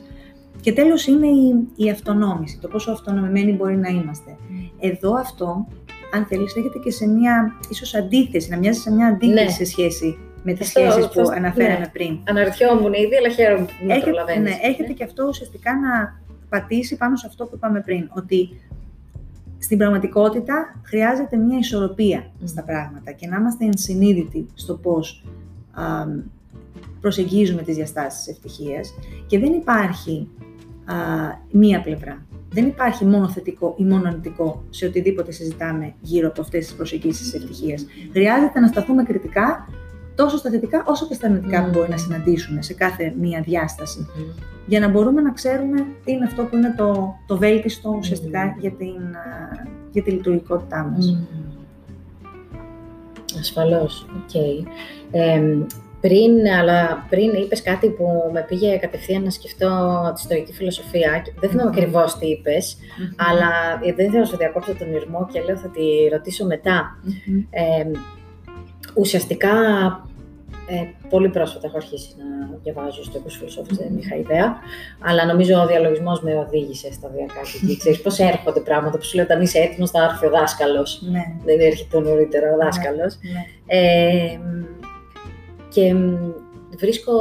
Και τέλος είναι η αυτονόμηση, το πόσο αυτονομημένοι μπορεί να είμαστε. Εδώ αυτό, αν θέλεις, έχετε και σε μια ίσως αντίθεση, να μοιάζει σε μια αντίθεση ναι. σε σχέση με τις σχέσεις που αναφέραμε ναι. πριν. Αναρωτιόμουν ήδη, αλλά χαίρομαι που με προλαβαίνεις. Ναι, έχετε και αυτό ουσιαστικά να πατήσει πάνω σε αυτό που είπαμε πριν, ότι στην πραγματικότητα χρειάζεται μια ισορροπία στα πράγματα και να είμαστε ενσυνείδητοι στο πώς προσεγγίζουμε τις διαστάσεις της ευτυχίας και δεν υπάρχει μία πλευρά. Δεν υπάρχει μόνο θετικό ή μόνο αρνητικό σε οτιδήποτε συζητάμε γύρω από αυτές τις προσεγγίσεις της ευτυχίας. Χρειάζεται να σταθούμε κριτικά τόσο στα θετικά όσο και στα αρνητικά που μπορεί να συναντήσουμε σε κάθε μία διάσταση, για να μπορούμε να ξέρουμε τι είναι αυτό που είναι το βέλτιστο ουσιαστικά για τη λειτουργικότητά μας. Ασφαλώς, οκ. Okay. Πριν είπες κάτι που με πήγε κατευθείαν να σκεφτώ τη στοική φιλοσοφία, δεν θυμάμαι ακριβώς τι είπες, αλλά δεν θέλω να σου διακόψω τον ηρμό και λέω θα τη ρωτήσω μετά. Ουσιαστικά, πολύ πρόσφατα έχω αρχίσει να διαβάζω στοικούς φιλοσόφους, δεν είχα ιδέα, αλλά νομίζω ο διαλογισμός με οδήγησε σταδιακά και ξέρεις πώς έρχονται πράγματα που σου λέει όταν είσαι έτοιμος θα έρθει ο δάσκαλος, δεν έρχεται νωρίτερα ο δάσκαλος. Και βρίσκω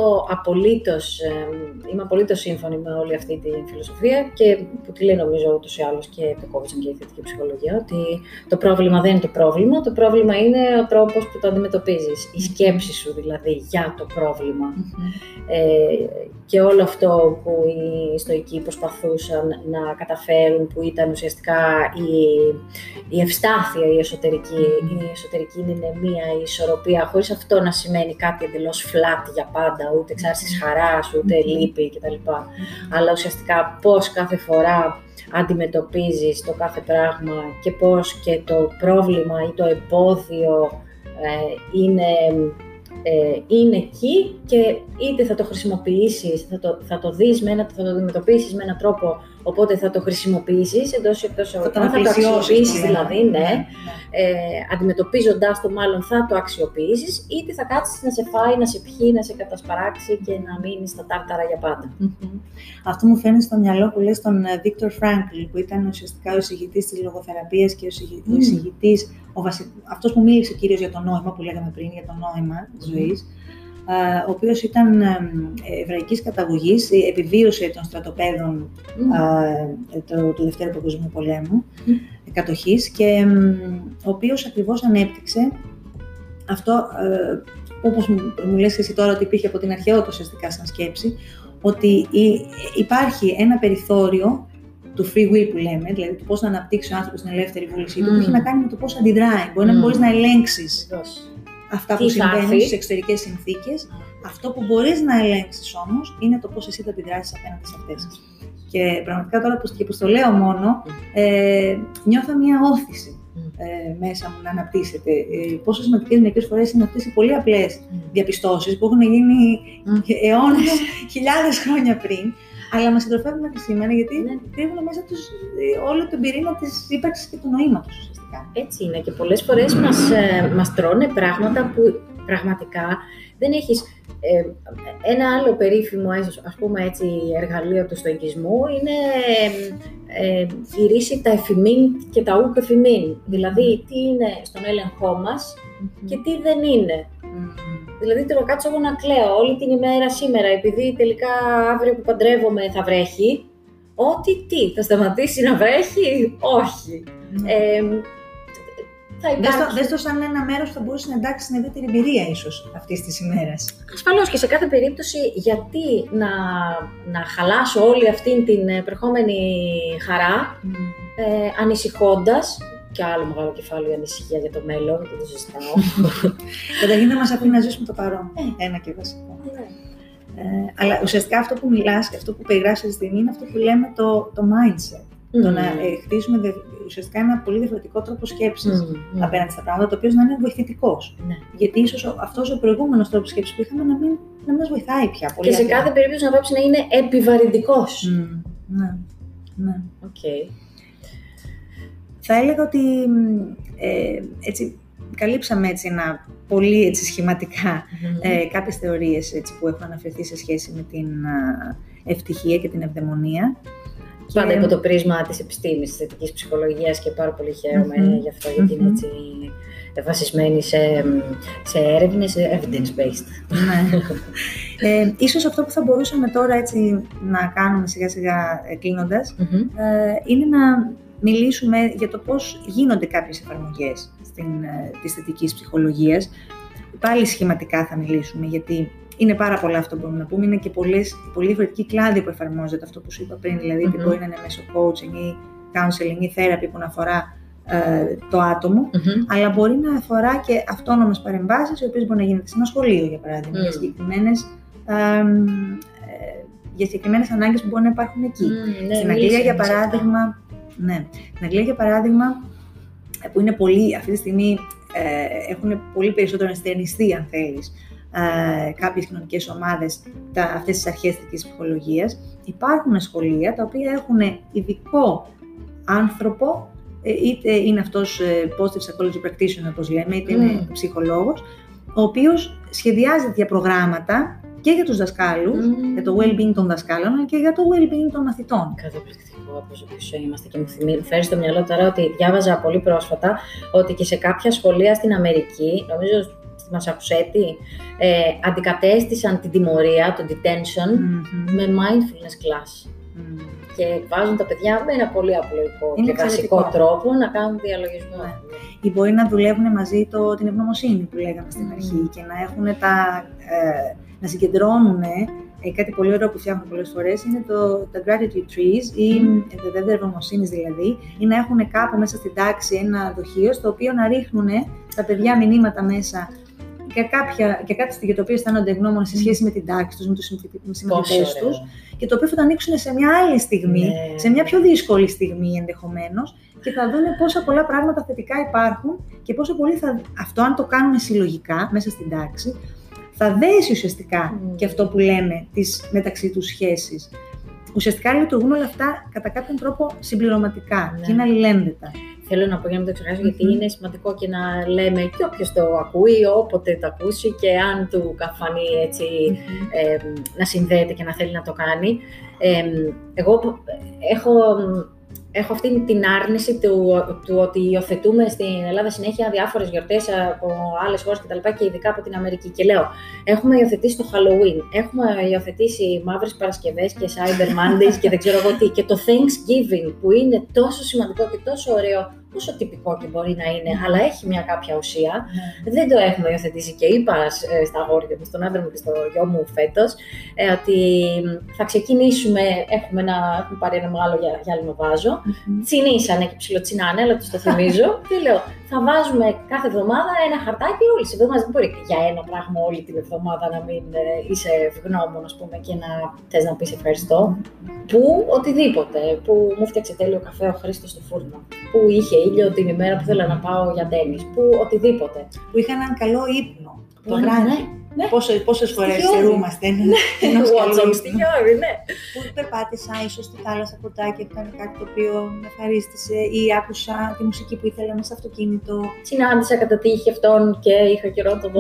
είμαι απολύτως σύμφωνη με όλη αυτή τη φιλοσοφία και που τη λέει νομίζω ούτως ή άλλως και το κόβησαν και η θετική ψυχολογία, ότι το πρόβλημα δεν είναι το πρόβλημα, το πρόβλημα είναι ο τρόπος που το αντιμετωπίζεις, η σκέψη σου δηλαδή για το πρόβλημα. Και όλο αυτό που οι στοικοί προσπαθούσαν να καταφέρουν, που ήταν ουσιαστικά η ευστάθεια η εσωτερική, η εσωτερική είναι μία ισορροπία, χωρίς αυτό να σημαίνει κάτι εντελώς flat για πάντα, ούτε εξάρτησης χαράς, ούτε λύπη κτλ. Αλλά ουσιαστικά πώς κάθε φορά αντιμετωπίζεις το κάθε πράγμα και πώς και το πρόβλημα ή το εμπόδιο είναι εκεί και είτε θα το χρησιμοποιήσεις, θα το δεις, θα το αντιμετωπίσεις με έναν τρόπο, οπότε θα το χρησιμοποιήσεις εντός ή εκτός αγωγικών, θα το αξιοποιήσεις δηλαδή, ναι, αντιμετωπίζοντας το μάλλον θα το αξιοποιήσεις, είτε θα κάτσεις να σε φάει, να σε πιει, να σε κατασπαράξει και να μείνεις στα τάρταρα για πάντα. Αυτό μου φαίνει στο μυαλό που λες τον Victor Frankl, που ήταν ουσιαστικά ο εισηγητής της λογοθεραπείας και ο εισηγητής, αυτός που μίλησε κυρίως για το νόημα, που λέγαμε πριν, για το νόημα ζωής, ο οποίος ήταν εβραϊκής καταγωγής, επιβίωσε των στρατοπέδων του Δευτέρου Παγκοσμίου Πολέμου, κατοχής, και ο οποίος ακριβώς ανέπτυξε αυτό, όπως μου λες εσύ τώρα, ότι υπήρχε από την αρχαιότητα ουσιαστικά σαν σκέψη, ότι υπάρχει ένα περιθώριο του free will που λέμε, δηλαδή το πώς να αναπτύξει ο άνθρωπος την ελεύθερη βούλησή του, που έχει να κάνει με το πώς αντιδράει. Μπορεί να μπορείς να ελέγξεις αυτά που συμβαίνουν στις εξωτερικές συνθήκες. Αυτό που μπορείς να ελέγξεις όμως είναι το πώς εσύ θα αντιδράσεις απέναντι σε αυτές. Και πραγματικά τώρα που το λέω μόνο, νιώθω μια όθηση μέσα μου να αναπτύσσεται. Πόσο σημαντικές μερικές φορές είναι αυτές οι πολύ απλές διαπιστώσεις που έχουν γίνει αιώνες, χιλιάδες χρόνια πριν, αλλά μας συντροφεύουν μέχρι σήμερα γιατί κρύβουν μέσα τους όλο τον πυρήνα της ύπαρξης και του νοήματος ουσιαστικά. Έτσι είναι, και πολλές φορές μας τρώνε πράγματα που πραγματικά δεν έχεις. Ένα άλλο περίφημο, ας πούμε έτσι, εργαλείο του στοικισμού είναι η ρίση τα εφημίν και τα ουκ εφημίν. Δηλαδή, τι είναι στον έλεγχό μας και τι δεν είναι. Δηλαδή, τώρα κάτσω εγώ να κλαίω όλη την ημέρα σήμερα, επειδή τελικά αύριο που παντρεύομαι θα βρέχει. Ό,τι τι, θα σταματήσει να βρέχει, όχι. Δες το σαν ένα μέρος που θα μπορούσε να εντάξει στην ευρύτερη εμπειρία ίσως αυτής της ημέρας. Ασφαλώς, και σε κάθε περίπτωση, γιατί να χαλάσω όλη αυτή την προχόμενη χαρά, ανησυχώντας, και άλλο μεγάλο κεφάλαιο ανησυχία για το μέλλον, δεν το συζητάω. Καταρχήν δεν μας αφήνει να ζήσουμε το παρόν. Ένα και βασικό. Αλλά ουσιαστικά αυτό που μιλάς και αυτό που περιγράφεις αυτή τη στιγμή είναι αυτό που λέμε το mindset. Το να χτίσουμε ουσιαστικά ένα πολύ διαφορετικό τρόπο σκέψης απέναντι στα πράγματα, το οποίο να είναι βοηθητικός. Γιατί ίσως αυτός ο προηγούμενος τρόπος σκέψης που είχαμε να μας βοηθάει πια πολύ. Και σε κάθε περίπτωση να πάψει να είναι επιβαρυντικός. Θα έλεγα ότι έτσι, καλύψαμε έτσι ένα πολύ έτσι, σχηματικά κάποιες θεωρίες έτσι, που έχουν αναφερθεί σε σχέση με την ευτυχία και την ευδαιμονία. Πάντα υπό το πρίσμα της επιστήμης, της θετικής ψυχολογίας, και πάρα πολύ χαίρομαι γι' αυτό, γιατί είναι έτσι βασισμένη σε έρευνες, evidence-based. Ίσως αυτό που θα μπορούσαμε τώρα έτσι να κάνουμε σιγά-σιγά κλείνοντας, είναι να μιλήσουμε για το πώς γίνονται κάποιες εφαρμογές της θετικής ψυχολογίας. Πάλι σχηματικά θα μιλήσουμε, γιατί είναι πάρα πολλά αυτό που μπορούμε να πούμε. Είναι και πολλοί διαφορετικοί κλάδοι που εφαρμόζεται αυτό που σου είπα πριν. Δηλαδή, ότι μπορεί να είναι μέσω coaching ή counseling ή therapy που να αφορά το άτομο, αλλά μπορεί να αφορά και αυτόνομες παρεμβάσεις, οι οποίες μπορεί να γίνεται σε ένα σχολείο, για παράδειγμα, για συγκεκριμένες ανάγκες που μπορεί να υπάρχουν εκεί. Στην Αγγλία, για παράδειγμα, που είναι πολύ, αυτή τη στιγμή έχουν πολύ περισσότερο ενστερνιστεί, αν θέλεις, κάποιες κοινωνικές ομάδες αυτές τις αρχές θετικής ψυχολογίας. Υπάρχουν σχολεία τα οποία έχουν ειδικό άνθρωπο, είτε είναι αυτός positive psychology practitioner όπως λέμε, είτε είναι ψυχολόγος, ο οποίος σχεδιάζει τέτοια προγράμματα και για τους δασκάλους, για το well-being των δασκάλων και για το well-being των μαθητών. Καταπληκτικό από πίσω είμαστε, και μου φέρνει στο μυαλό τώρα ότι διάβαζα πολύ πρόσφατα ότι και σε κάποια σχολεία στην Αμερική, νομίζω μας ακουσέτη, αντικατέστησαν την τιμωρία, το detention, με mindfulness class. Και βάζουν τα παιδιά με ένα πολύ απλοϊκό και βασικό τρόπο να κάνουν διαλογισμό. Ή μπορεί να δουλεύουν μαζί την ευγνωμοσύνη που λέγαμε στην αρχή, και να έχουν να συγκεντρώνουν. Κάτι πολύ ωραίο που φτιάχνουν πολλές φορές είναι τα gratitude trees, ή τα δέντρα ευγνωμοσύνης δηλαδή, ή να έχουν κάπου μέσα στην τάξη ένα δοχείο στο οποίο να ρίχνουν τα παιδιά μηνύματα μέσα, και κάτι για το οποίο αισθάνονται ευγνώμονες σε σχέση με την τάξη τους, με τους συμμαθητές τους, και το οποίο θα το ανοίξουν σε μια άλλη στιγμή, σε μια πιο δύσκολη στιγμή ενδεχομένως, και θα δουν πόσα πολλά πράγματα θετικά υπάρχουν και πόσο πολύ αυτό, αν το κάνουν συλλογικά μέσα στην τάξη, θα δέσει ουσιαστικά και αυτό που λέμε τις μεταξύ τους σχέσεις. Ουσιαστικά λειτουργούν όλα αυτά κατά κάποιον τρόπο συμπληρωματικά και είναι αλληλένδετα. Θέλω να πω, για να μην το ξεχάσω, γιατί είναι σημαντικό και να λέμε, και όποιος το ακούει, όποτε το ακούσει, και αν του καφανεί έτσι, να συνδέεται και να θέλει να το κάνει. Εγώ έχω αυτή την άρνηση του ότι υιοθετούμε στην Ελλάδα συνέχεια διάφορες γιορτές από άλλες χώρες κτλ. Και ειδικά από την Αμερική. Και λέω, έχουμε υιοθετήσει το Halloween, έχουμε υιοθετήσει Μαύρες Παρασκευές και Cyber Mondays και δεν ξέρω εγώ τι. Και το Thanksgiving, που είναι τόσο σημαντικό και τόσο ωραίο όσο τυπικό και μπορεί να είναι, αλλά έχει μια κάποια ουσία. Δεν το έχουμε υιοθετήσει και είπα στα αγόρια μου, στον άντρα μου και στο γιο μου φέτος, ότι θα ξεκινήσουμε, έχουμε πάρει ένα μεγάλο γυάλινο βάζο, τσινήσανε και ψιλοτσινάνε, αλλά τους το θυμίζω, και λέω, θα βάζουμε κάθε εβδομάδα ένα χαρτάκι όλη τη εβδομάδα. Δεν μπορεί για ένα πράγμα όλη την εβδομάδα να μην είσαι ευγνώμων, ας πούμε, και να θες να πεις ευχαριστώ, που οτιδήποτε, που μου φτιάξε τέλειο καφέ ο Χρήστος στο φούρνο, που είχε ήλιο την ημέρα που θέλω να πάω για τένις, που οτιδήποτε. Που είχα έναν καλό ύπνο το βράδυ. Ναι. Πόσες φορές χαιρούμαστε. Ναι. Που περπάτησα ίσως στη θάλασσα κοντά και έκανε κάτι το οποίο με ευχαρίστησε, ή άκουσα τη μουσική που ήθελα μέσα στο αυτοκίνητο. Συνάντησα κατά τύχη αυτόν και είχα καιρό να τον δω.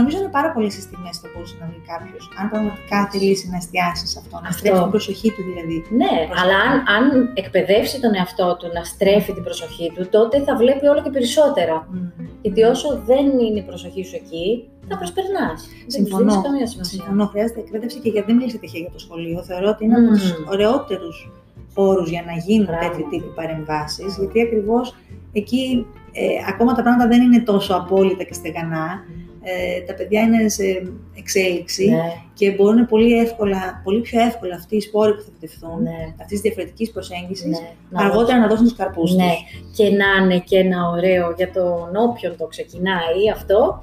Νομίζω είναι πάρα πολλές οι στιγμές που μπορούσε να βρει κάποιο. Αν πραγματικά θελήσει να εστιάσει σε αυτό, να στρέφει την προσοχή του δηλαδή. Ναι, αλλά αν εκπαιδεύσει τον εαυτό του να στρέφει την προσοχή του, τότε θα βλέπει όλο και περισσότερα. Γιατί όσο δεν είναι η προσοχή σου εκεί, θα προσπερνάς. Συμφωνώ. Συμφωνώ. Χρειάζεται εκπαίδευση και γιατί μίλησε τυχαία για το σχολείο. Θεωρώ ότι είναι από τους ωραιότερους χώρους για να γίνουν τέτοιου τύπου παρεμβάσεις, γιατί ακριβώς εκεί ακόμα τα πράγματα δεν είναι τόσο απόλυτα και στεγανά. Τα παιδιά είναι σε εξέλιξη και μπορούν πολύ πιο εύκολα αυτοί οι σπόροι που θα επιτευχθούν, αυτής της διαφορετικής προσέγγισης, αργότερα να δώσουν τους καρπούς τους. Και να είναι και ένα ωραίο, για τον όποιον το ξεκινάει αυτό,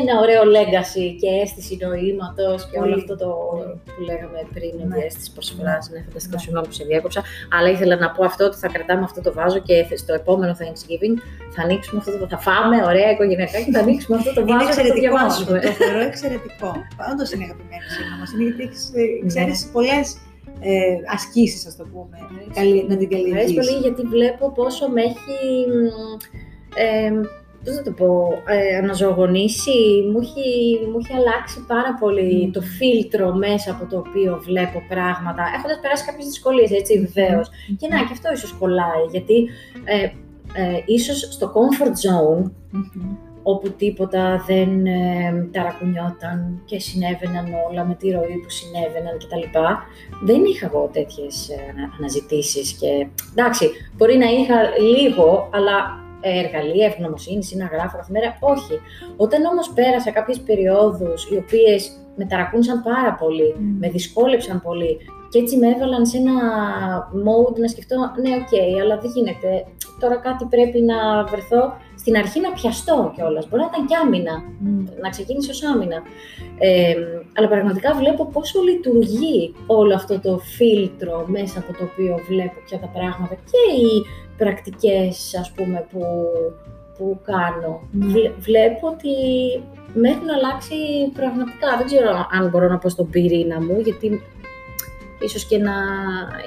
ένα ωραίο legacy και αίσθηση νοήματος και όλο αυτό το που λέγαμε πριν, η αίσθηση προσφοράς. Ναι, φανταστικό, συγγνώμη που σε διάκοψα, αλλά ήθελα να πω αυτό, ότι θα κρατάμε αυτό το βάζο και στο επόμενο Thanksgiving θα ανοίξουμε αυτό, θα φάμε ωραία οικογενειακά και θα ανοίξουμε αυτό το βάζο. Το θεωρώ εξαιρετικό. Όντως είναι αγαπημένη μας, γιατί ξέρεις πολλές ασκήσεις, ας το πούμε, να την καλλιεργήσεις. Μου αρέσει πολύ, γιατί βλέπω πόσο με έχει, πώς να το πω, αναζωογονήσει, μου έχει αλλάξει πάρα πολύ το φίλτρο μέσα από το οποίο βλέπω πράγματα, έχοντας περάσει κάποιες δυσκολίες, έτσι, βεβαίως. Και να, και αυτό ίσως κολλάει, γιατί ίσως στο comfort zone, όπου τίποτα δεν ταρακουνιόταν και συνέβαιναν όλα με τη ροή που συνέβαιναν κτλ. Δεν είχα εγώ τέτοιες αναζητήσεις και εντάξει, μπορεί να είχα λίγο, αλλά εργαλεία ευγνωμοσύνης ή να γράφω κάθε μέρα, όχι. Όταν όμως πέρασα κάποιες περιόδους οι οποίες με ταρακούνησαν πάρα πολύ, με δυσκόλεψαν πολύ, και έτσι με έβαλαν σε ένα mode να σκεφτώ, ναι, οκ, αλλά δεν γίνεται, τώρα κάτι πρέπει να βρεθώ. Στην αρχή να πιαστώ κιόλας, μπορεί να ήταν κι άμυνα, να ξεκίνησε ως άμυνα. Αλλά πραγματικά βλέπω πόσο λειτουργεί όλο αυτό το φίλτρο μέσα από το οποίο βλέπω πια τα πράγματα και οι πρακτικές, ας πούμε, που κάνω. Βλέπω ότι με έχουν αλλάξει πραγματικά. Δεν ξέρω αν μπορώ να πω στον πυρήνα μου, γιατί ίσως και να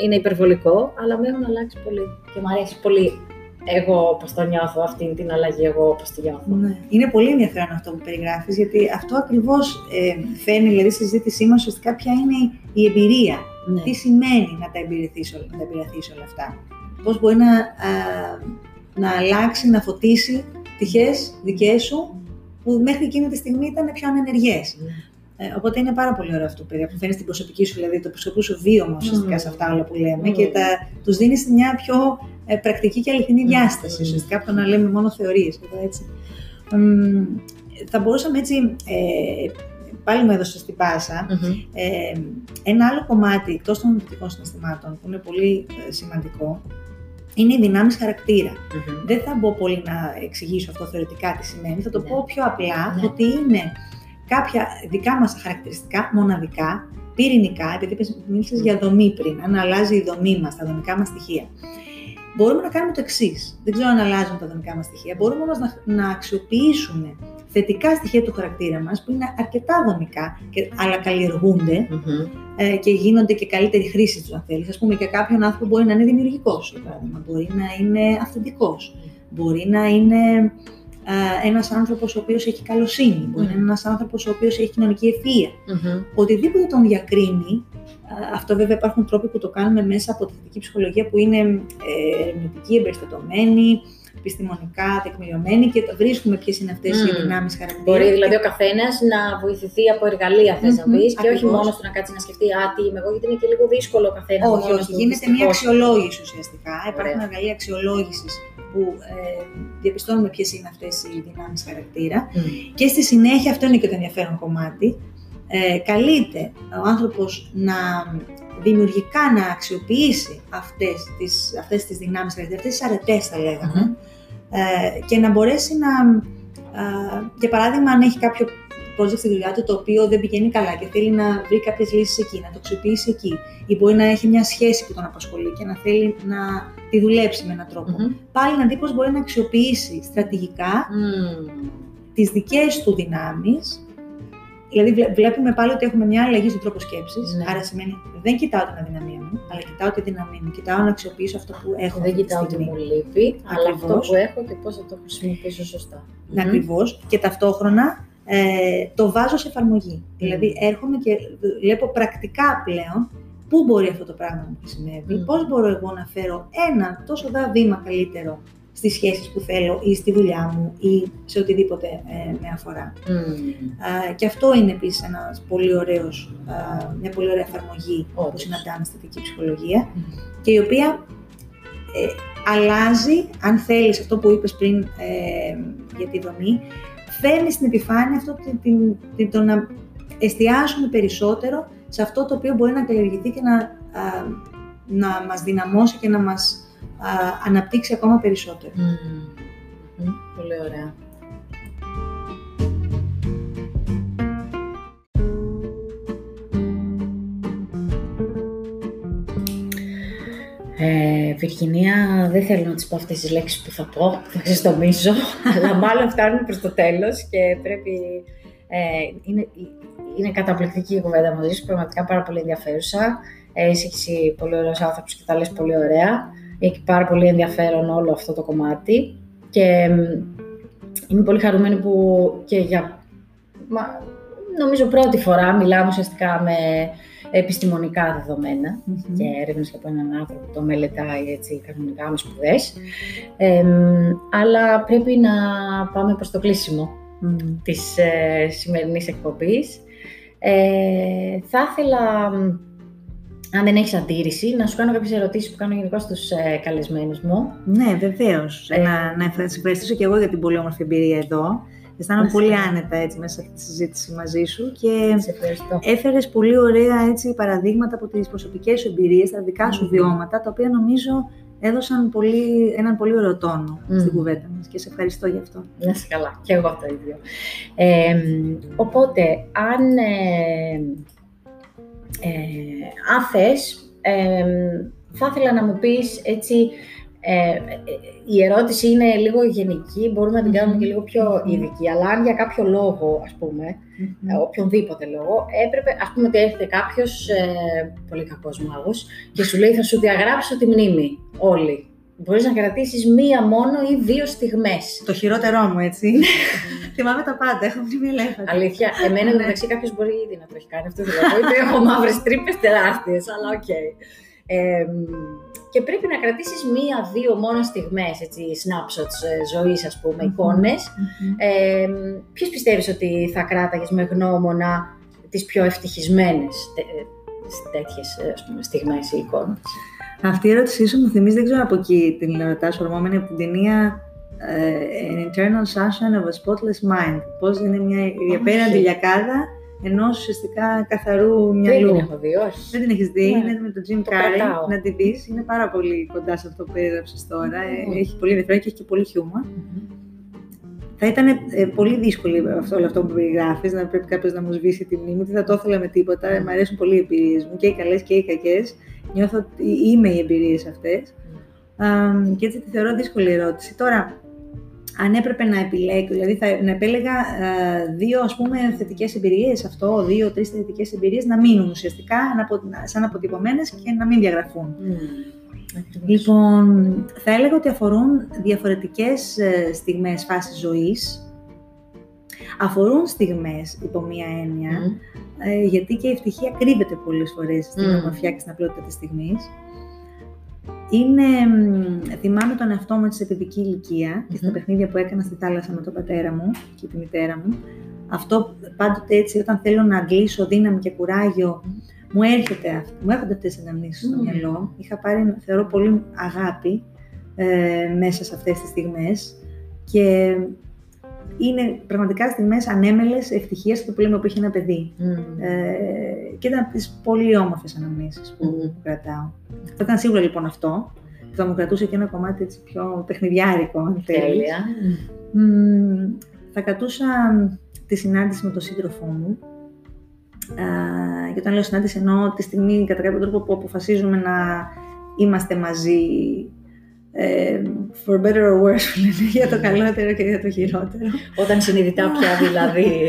είναι υπερβολικό, αλλά με έχουν αλλάξει πολύ και μου αρέσει πολύ. Εγώ πώς το νιώθω, αυτή την αλλαγή, εγώ πώς τη νιώθω. Ναι. Είναι πολύ ενδιαφέρον αυτό που περιγράφεις, γιατί αυτό ακριβώς φέρνει δηλαδή στη συζήτησή μας ουσιαστικά ποια είναι η εμπειρία. Ναι. Τι σημαίνει να τα εμπειραθείς όλα αυτά. Πώς μπορεί να αλλάξει, να φωτίσει πτυχές δικές σου που μέχρι εκείνη τη στιγμή ήταν πιο ανενεργές. Ναι. Οπότε είναι πάρα πολύ ωραίο αυτό που φέρνεις την προσωπική σου, δηλαδή το προσωπικό σου βίωμα ουσιαστικά σε αυτά όλα που λέμε και τους δίνεις μια πιο πρακτική και αληθινή διάσταση, ουσιαστικά από το να λέμε μόνο θεωρίες. Έτσι. Θα μπορούσαμε έτσι, πάλι μου έδωσε στην πάσα, ένα άλλο κομμάτι εκτός των νοητικών συναισθημάτων που είναι πολύ σημαντικό, είναι οι δυνάμεις χαρακτήρα. Δεν θα μπω πολύ να εξηγήσω αυτό θεωρητικά τι σημαίνει, θα το πω πιο απλά, ότι είναι κάποια δικά μας χαρακτηριστικά, μοναδικά, πυρηνικά, επειδή μίλησες για δομή πριν, αν αλλάζει η δομή μας, τα δομικά μας στοιχεία. Μπορούμε να κάνουμε το εξής. Δεν ξέρω αν αλλάζουν τα δομικά μας στοιχεία. Μπορούμε όμως να αξιοποιήσουμε θετικά στοιχεία του χαρακτήρα μας, που είναι αρκετά δομικά, αλλά καλλιεργούνται και γίνονται και καλύτερη χρήση τους, αν θέλεις. Ας πούμε, για κάποιον άνθρωπο μπορεί να είναι δημιουργικός, μπορεί να είναι αυθεντικός, μπορεί να είναι ένας άνθρωπος ο οποίος έχει καλοσύνη, μπορεί να είναι ένας άνθρωπος ο οποίος έχει κοινωνική ευφυΐα. Οτιδήποτε τον διακρίνει, αυτό βέβαια υπάρχουν τρόποι που το κάνουμε μέσα από τη θετική ψυχολογία που είναι ερευνητική, εμπεριστατωμένη, επιστημονικά τεκμηριωμένη και βρίσκουμε ποιες είναι αυτές οι δυνάμεις χαρακτήρα. Μπορεί δηλαδή ο καθένας να βοηθηθεί από εργαλεία, θες να πεις, και όχι μόνο στο να κάτσει να σκεφτεί, τι είμαι εγώ, γιατί είναι και λίγο δύσκολο ο καθένας. Όχι, γίνεται μια αξιολόγηση ουσιαστικά. Υπάρχουν εργαλεία αξιολόγησης που διαπιστώνουμε ποιες είναι αυτές οι δυνάμεις χαρακτήρα. Και στη συνέχεια, αυτό είναι και το ενδιαφέρον κομμάτι, καλείται ο άνθρωπος να δημιουργικά να αξιοποιήσει αυτές τις δυνάμεις χαρακτήρα, αυτές τις αρετές θα λέγαμε, και να μπορέσει να, για παράδειγμα, αν έχει κάποιο project στη δουλειά του το οποίο δεν πηγαίνει καλά και θέλει να βρει κάποιες λύσεις εκεί, να το αξιοποιήσει εκεί, ή μπορεί να έχει μια σχέση που τον απασχολεί και να θέλει να τη δουλέψει με έναν τρόπο. Πάλι έναν τύπος μπορεί να αξιοποιήσει στρατηγικά τις δικές του δυνάμεις. Δηλαδή, βλέπουμε πάλι ότι έχουμε μια αλλαγή στον τρόπο σκέψης. Άρα σημαίνει δεν κοιτάω την αδυναμία μου, αλλά κοιτάω τη δύναμή μου. Κοιτάω να αξιοποιήσω αυτό που έχω. Δεν κοιτάω τι μου λείπει, αλλά αυτό που έχω και πώς θα το χρησιμοποιήσω σωστά. Ακριβώς. Και ταυτόχρονα το βάζω σε εφαρμογή. Δηλαδή, έρχομαι και βλέπω πρακτικά πλέον πού μπορεί αυτό το πράγμα να μου χρησιμεύει, πώς μπορώ εγώ να φέρω ένα τόσο βήμα καλύτερο στις σχέσεις που θέλω ή στη δουλειά μου ή σε οτιδήποτε με αφορά. Και αυτό είναι επίσης μια πολύ ωραία εφαρμογή που συναντάμε στη θετική ψυχολογία και η οποία αλλάζει, αν θέλεις, αυτό που είπες πριν για τη δομή, φέρνει στην επιφάνεια αυτό το να εστιάσουμε περισσότερο σε αυτό το οποίο μπορεί να καλλιεργηθεί και να μας δυναμώσει και να μας αναπτύξει ακόμα περισσότερο. Πολύ ωραία. Βιργινία, δεν θέλω να τις πω αυτές τις λέξεις που θα πω, που θα ξεστομίζω, αλλά μάλλον φτάνουμε προς το τέλος και πρέπει... Είναι καταπληκτική η κουβέντα μαζί σου, πραγματικά πάρα πολύ ενδιαφέρουσα. Εσύ είσαι πολύ ωραίος άνθρωπος και τα λες πολύ ωραία. Έχει πάρα πολύ ενδιαφέρον όλο αυτό το κομμάτι και είμαι πολύ χαρούμενη που και νομίζω πρώτη φορά μιλάμε ουσιαστικά με επιστημονικά δεδομένα και έρευνες από έναν άνθρωπο που το μελετάει έτσι κανονικά με σπουδές, αλλά πρέπει να πάμε προς το κλείσιμο της σημερινής εκπομπής. Θα ήθελα, αν δεν έχεις αντίρρηση, να σου κάνω κάποιες ερωτήσεις που κάνω γενικά στους καλεσμένους μου. Ναι, βεβαίως. Να ευχαριστήσω και εγώ για την πολύ όμορφη εμπειρία εδώ. Αισθάνομαι πολύ άνετα έτσι, μέσα σε αυτή τη συζήτηση μαζί σου και έφερες πολύ ωραία έτσι, παραδείγματα από τις προσωπικές σου εμπειρίες, τα δικά σου βιώματα, τα οποία νομίζω έδωσαν έναν πολύ ωραίο τόνο στην κουβέντα μας και σε ευχαριστώ γι' αυτό. Να είσαι καλά, και εγώ το ίδιο. Οπότε, αν θες, θα ήθελα να μου πεις έτσι, η ερώτηση είναι λίγο γενική, μπορούμε να την κάνουμε και λίγο πιο ειδική, αλλά αν για κάποιο λόγο, ας πούμε, οποιονδήποτε λόγο, έπρεπε, ας πούμε ότι έρχεται κάποιος πολύ κακός μάγος και σου λέει θα σου διαγράψω τη μνήμη, όλοι. Μπορείς να κρατήσεις μία μόνο ή δύο στιγμές. Το χειρότερό μου, έτσι. Θυμάμαι τα πάντα, έχω μνήμη ελεύθερη. Αλήθεια. Εμένα μεταξύ κάποιος μπορεί ήδη να το έχει κάνει αυτό. Δηλαδή, έχω μαύρες τρύπες τεράστιες, αλλά οκ. Και πρέπει να κρατήσεις μία-δύο μόνο στιγμές, έτσι, snapshots ζωής, ας πούμε, εικόνες. Ποιες πιστεύεις ότι θα κράταγες με γνώμονα τις πιο ευτυχισμένες τέτοιες στιγμές ή εικόνες? Αυτή η ερώτησή σου μου θυμίζει, δεν ξέρω από εκεί την ρωτάς, ορμόμενη από την ταινία An Internal Sunshine of a Spotless Mind. Πώς είναι μια ενδιαφέρουσα λιακάδα ενός ουσιαστικά καθαρού μυαλού. Δεν την έχω δει, όχι. Δεν την έχεις δει, είναι με τον Jim Carrey, να τη δεις. Είναι πάρα πολύ κοντά σε αυτό που έγραψες τώρα. Έχει πολύ ενδιαφέρον και έχει και πολύ χιούμορ. Θα ήταν πολύ δύσκολο όλο αυτό που περιγράφεις, να πρέπει κάποιος να μου σβήσει τη μνήμη, δεν θα το ήθελα με τίποτα. Μ' αρέσουν πολύ οι εμπειρίες μου, και οι καλές και οι κακές. Νιώθω ότι είμαι οι εμπειρίες αυτές. Και έτσι τη θεωρώ δύσκολη ερώτηση. Τώρα, αν έπρεπε να επιλέγω, δηλαδή να επέλεγα δύο ας πούμε θετικές εμπειρίες, αυτό, δύο-τρεις θετικές εμπειρίες να μείνουν ουσιαστικά σαν αποτυπωμένες και να μην διαγραφούν. Λοιπόν, θα έλεγα ότι αφορούν διαφορετικές στιγμές, φάσεις ζωής. Αφορούν στιγμές υπό μία έννοια, γιατί και η ευτυχία κρύβεται πολλές φορές στην ομορφιά και στην απλότητα της στιγμής. Θυμάμαι τον εαυτό μου σε παιδική ηλικία και στα παιχνίδια που έκανα στη θάλασσα με τον πατέρα μου και τη μητέρα μου. Αυτό πάντοτε έτσι, όταν θέλω να αγγλήσω δύναμη και κουράγιο, μου έρχονται αυτές οι αναμνήσεις στο μυαλό. Είχα πάρει, θεωρώ, πολύ αγάπη μέσα σε αυτές τις στιγμές και είναι πραγματικά στιγμές ανέμελες ευτυχίας που λέμε που είχε ένα παιδί. Και ήταν από τις πολύ όμορφες αναμνήσεις που κρατάω. Θα ήταν σίγουρα λοιπόν αυτό, που θα μου κρατούσε και ένα κομμάτι έτσι, πιο παιχνιδιάρικο. Τέλεια. Θα κρατούσα τη συνάντηση με τον σύντροφό μου. Και όταν λέω συνάντηση εννοώ τη στιγμή κατά κάποιο τρόπο που αποφασίζουμε να είμαστε μαζί for better or worse, για το καλύτερο και για το χειρότερο. Όταν συνειδητά πια δηλαδή.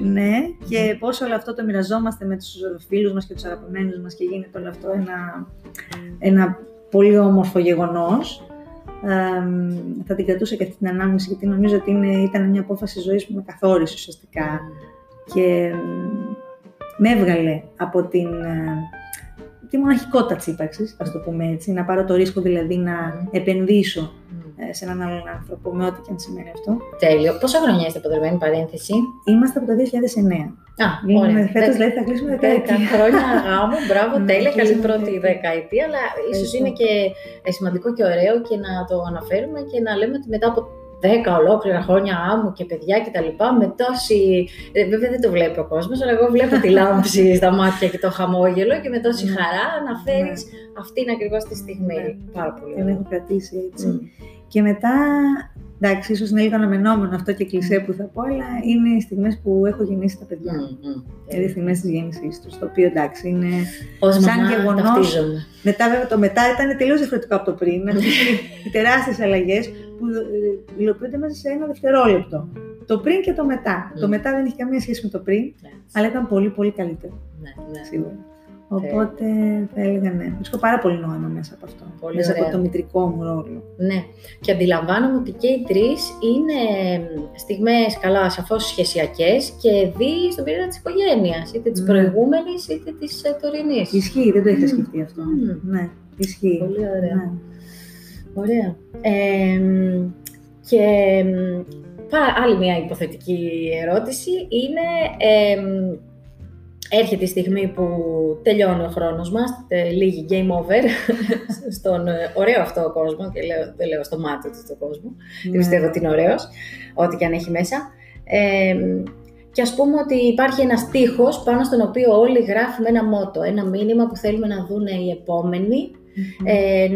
Ναι, και πώς όλο αυτό το μοιραζόμαστε με τους φίλους μας και τους αγαπημένους μας και γίνεται όλο αυτό ένα πολύ όμορφο γεγονός. Θα την κρατούσα και αυτή την ανάμνηση γιατί νομίζω ότι ήταν μια απόφαση ζωής που με καθόρισε ουσιαστικά και με έβγαλε από τη μοναχικότητα της ύπαρξης, ας το πούμε έτσι, να πάρω το ρίσκο δηλαδή να επενδύσω σε έναν άλλον άνθρωπο, με ό,τι και αν σημαίνει αυτό. Τέλειο. Πόσα χρόνια είστε παντρεμένοι, παρένθεση? Είμαστε από το 2009. Ωραία. Φέτος δηλαδή θα κλείσουμε 10 χρόνια γάμου, μπράβο, τέλεια, καλή πρώτη δεκαετία, αλλά ίσως είναι και σημαντικό και ωραίο και να το αναφέρουμε και να λέμε ότι μετά από 10 ολόκληρα χρόνια άμμου και παιδιά και τα λοιπά, με τόση. Βέβαια δεν το βλέπει ο κόσμος, αλλά εγώ βλέπω τη λάμψη στα μάτια και το χαμόγελο και με τόση χαρά να φέρεις αυτήν ακριβώς τη στιγμή. Πάρα πολύ. Την έχω κρατήσει έτσι. Και μετά, εντάξει, ίσως να είναι αναμενόμενο αυτό και κλισέ που θα πω, αλλά είναι οι στιγμές που έχω γεννήσει τα παιδιά. Δηλαδή οι στιγμές της γέννησής τους, το οποίο εντάξει είναι σαν γεγονός. Μετά, βέβαια, το μετά ήταν τελείως διαφορετικό από το πριν. Οι τεράστιες αλλαγές που υλοποιούνται μέσα σε ένα δευτερόλεπτο. Το πριν και το μετά. Το μετά δεν είχε καμία σχέση με το πριν, αλλά ήταν πολύ πολύ καλύτερο. Σίγουρα. Οπότε θα έλεγα ναι. Βρίσκω πάρα πολύ νόημα μέσα από αυτό. Πολύ μέσα ωραία. Από το μητρικό μου ρόλο. Ναι. Και αντιλαμβάνομαι ότι και οι τρεις είναι στιγμές καλά, σαφώς σχεσιακές και δι στον πυρήνα της οικογένειας, είτε της προηγούμενης είτε της τωρινής. Ισχύει, δεν το είχα σκεφτεί αυτό. Ναι, ισχύει. Πολύ ωραία. Ναι. Ωραία. Και άλλη μια υποθετική ερώτηση είναι. Έρχεται η στιγμή που τελειώνει ο χρόνος μας, λίγη game over, στον ωραίο αυτό κόσμο, και δεν λέω στο μάτι του στον κόσμο, την πιστεύω ότι είναι ωραίος, ό,τι και αν έχει μέσα. Και ας πούμε ότι υπάρχει ένας στίχος πάνω στον οποίο όλοι γράφουμε ένα μότο, ένα μήνυμα που θέλουμε να δουν οι επόμενοι,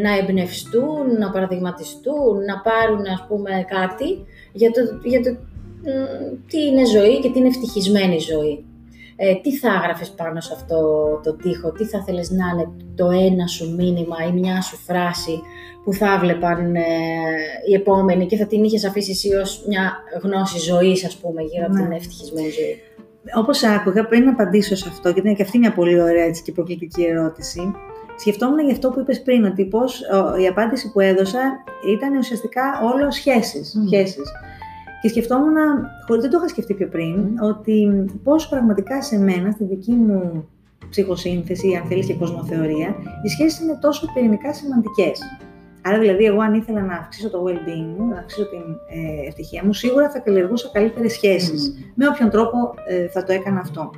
να εμπνευστούν, να παραδειγματιστούν, να πάρουν ας πούμε κάτι για το τι είναι ζωή και τι είναι ευτυχισμένη ζωή. Τι θα έγραφες πάνω σε αυτό το τοίχο, τι θα θέλεις να είναι το ένα σου μήνυμα ή μια σου φράση που θα βλέπαν οι επόμενοι και θα την είχες αφήσει εσύ ως μια γνώση ζωής, ας πούμε, γύρω από την ευτυχισμένη ζωή? Όπως άκουγα πριν να απαντήσω σε αυτό, γιατί είναι και αυτή μια πολύ ωραία έτσι, και προκλητική ερώτηση, σκεφτόμουν για αυτό που είπες πριν, ότι η απάντηση που έδωσα ήταν ουσιαστικά όλο σχέσεις. Και σκεφτόμουν, χωρίς δεν το είχα σκεφτεί πιο πριν, ότι πώς πραγματικά σε μένα, στη δική μου ψυχοσύνθεση, αν θέλεις και κοσμοθεωρία, οι σχέσεις είναι τόσο πυρηνικά σημαντικές. Άρα, δηλαδή, εγώ αν ήθελα να αυξήσω το well-being μου, να αυξήσω την ευτυχία μου, σίγουρα θα καλλιεργούσα καλύτερες σχέσεις. Με όποιον τρόπο θα το έκανα αυτό.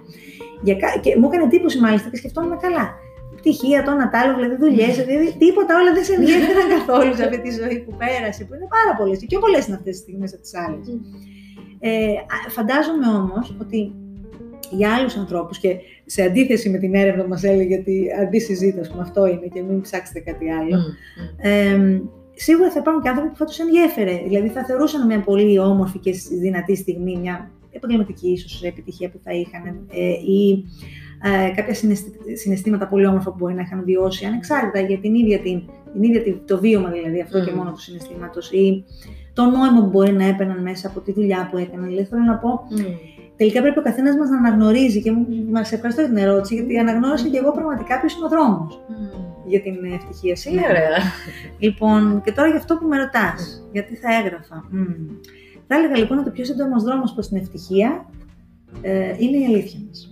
Και μου έκανε εντύπωση μάλιστα και σκεφτόμουν καλά. Πτυχία, το ένα τ' άλλο, δηλαδή δουλειές, δηλαδή τίποτα, όλα δεν σε ενδιαφέραν καθόλου σε αυτή τη ζωή που πέρασε, που είναι πάρα πολλές και πιο πολλές είναι αυτές τις στιγμές από τις άλλες. Φαντάζομαι όμως ότι για άλλους ανθρώπους και σε αντίθεση με την έρευνα που μας έλεγε ότι αντισυζήτηση, αυτό είναι και μην ψάξετε κάτι άλλο, σίγουρα θα υπάρχουν και άνθρωποι που θα τους ενδιέφερε. Δηλαδή θα θεωρούσαν μια πολύ όμορφη και δυνατή στιγμή, μια επαγγελματική ίσως επιτυχία που θα είχαν ή κάποια συναισθήματα πολύ όμορφα που μπορεί να είχαν βιώσει ανεξάρτητα για το βίωμα δηλαδή αυτό και μόνο του συναισθήματος ή το νόημα που μπορεί να έπαιρναν μέσα από τη δουλειά που έκαναν. Δηλαδή θέλω να πω, τελικά πρέπει ο καθένας μας να αναγνωρίζει και μας ευχαριστώ την ερώτηση γιατί αναγνώρισα και εγώ πραγματικά ποιος είναι ο δρόμος για την ευτυχία σου. Ωραία. Λοιπόν, και τώρα για αυτό που με ρωτάς, γιατί θα έγραφα. Θα έλεγα λοιπόν ότι ο πιο σύντομος δρόμος προς την ευτυχία είναι η αλήθεια μας.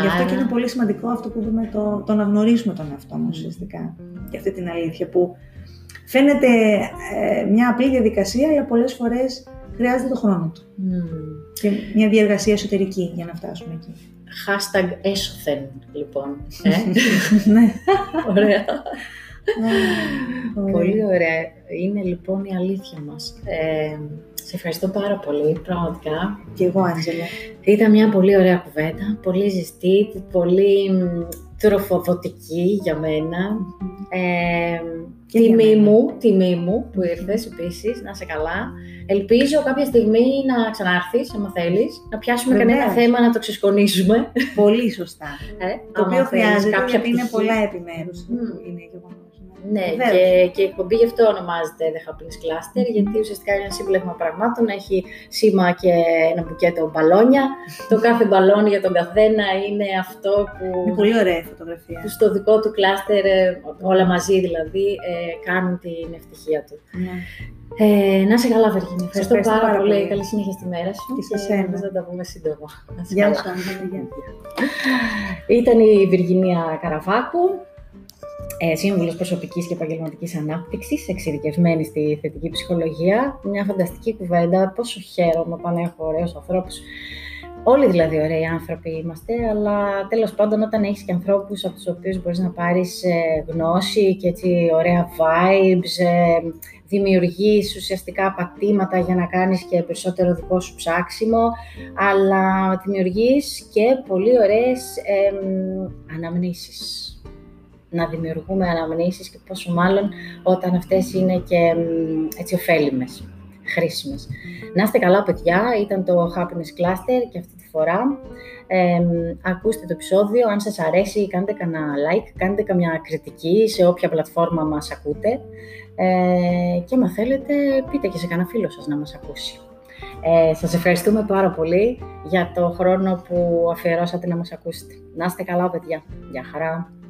Γι' αυτό και είναι πολύ σημαντικό αυτό που δούμε, το να γνωρίσουμε τον εαυτό μας ουσιαστικά και αυτή την αλήθεια που φαίνεται μια απλή διαδικασία αλλά πολλές φορές χρειάζεται το χρόνο του και μια διεργασία εσωτερική για να φτάσουμε εκεί. Hashtag έσωθεν λοιπόν. Ναι. Ωραία. Πολύ ωραία. Είναι λοιπόν η αλήθεια μας. Σε ευχαριστώ πάρα πολύ, πραγματικά. Και εγώ, Άντζελα. Ήταν μια πολύ ωραία κουβέντα, πολύ ζεστή, πολύ τροφοδοτική για μένα. Τιμή μου που ήρθες επίσης, να είσαι καλά. Ελπίζω κάποια στιγμή να ξανάρθεις, άμα θέλεις, να πιάσουμε κανένα θέμα να το ξεσκονίσουμε. Πολύ σωστά. Το οποίο χρειάζεται, γιατί είναι πολλά επιμέρους. Είναι γεγονός. Ναι, και η εκπομπή γι' αυτό ονομάζεται The Happiness Cluster, γιατί ουσιαστικά είναι ένα σύμπλεγμα πραγμάτων, έχει σήμα και ένα μπουκέτο μπαλόνια. Το κάθε μπαλόνι για τον καθένα είναι αυτό που... Είναι πολύ ωραία η φωτογραφία. Που στο δικό του κλάστερ, όλα μαζί δηλαδή, κάνουν την ευτυχία του. Ναι. Να είσαι καλά, Βιργινία. Ευχαριστώ πάρα πολύ. Καλή συνέχεια στη μέρα σου. Και σε εσένα. Θα τα πούμε σύντομα. Γεια σου. Ήταν η Βιργινία Καραβάκου, σύμβουλος προσωπικής και επαγγελματικής ανάπτυξης, εξειδικευμένη στη θετική ψυχολογία. Μια φανταστική κουβέντα. Πόσο χαίρομαι όταν έχω ωραίους ανθρώπους. Όλοι δηλαδή ωραίοι άνθρωποι είμαστε, αλλά τέλος πάντων, όταν έχεις και ανθρώπους από τους οποίους μπορείς να πάρεις γνώση και έτσι ωραία vibes, δημιουργείς ουσιαστικά πατήματα για να κάνεις και περισσότερο δικό σου ψάξιμο, αλλά δημιουργείς και πολύ ωραίες αναμνήσεις. Να δημιουργούμε αναμνήσεις και πόσο μάλλον όταν αυτές είναι και έτσι ωφέλιμες, χρήσιμες. Να είστε καλά, παιδιά, ήταν το Happiness Cluster και αυτή τη φορά. Ακούστε το επεισόδιο, αν σας αρέσει κάντε κανένα like, κάντε καμιά κριτική σε όποια πλατφόρμα μας ακούτε και αν θέλετε πείτε και σε κανένα φίλο σας να μας ακούσει. Σας ευχαριστούμε πάρα πολύ για το χρόνο που αφιερώσατε να μας ακούσετε. Να είστε καλά, παιδιά, γεια χαρά!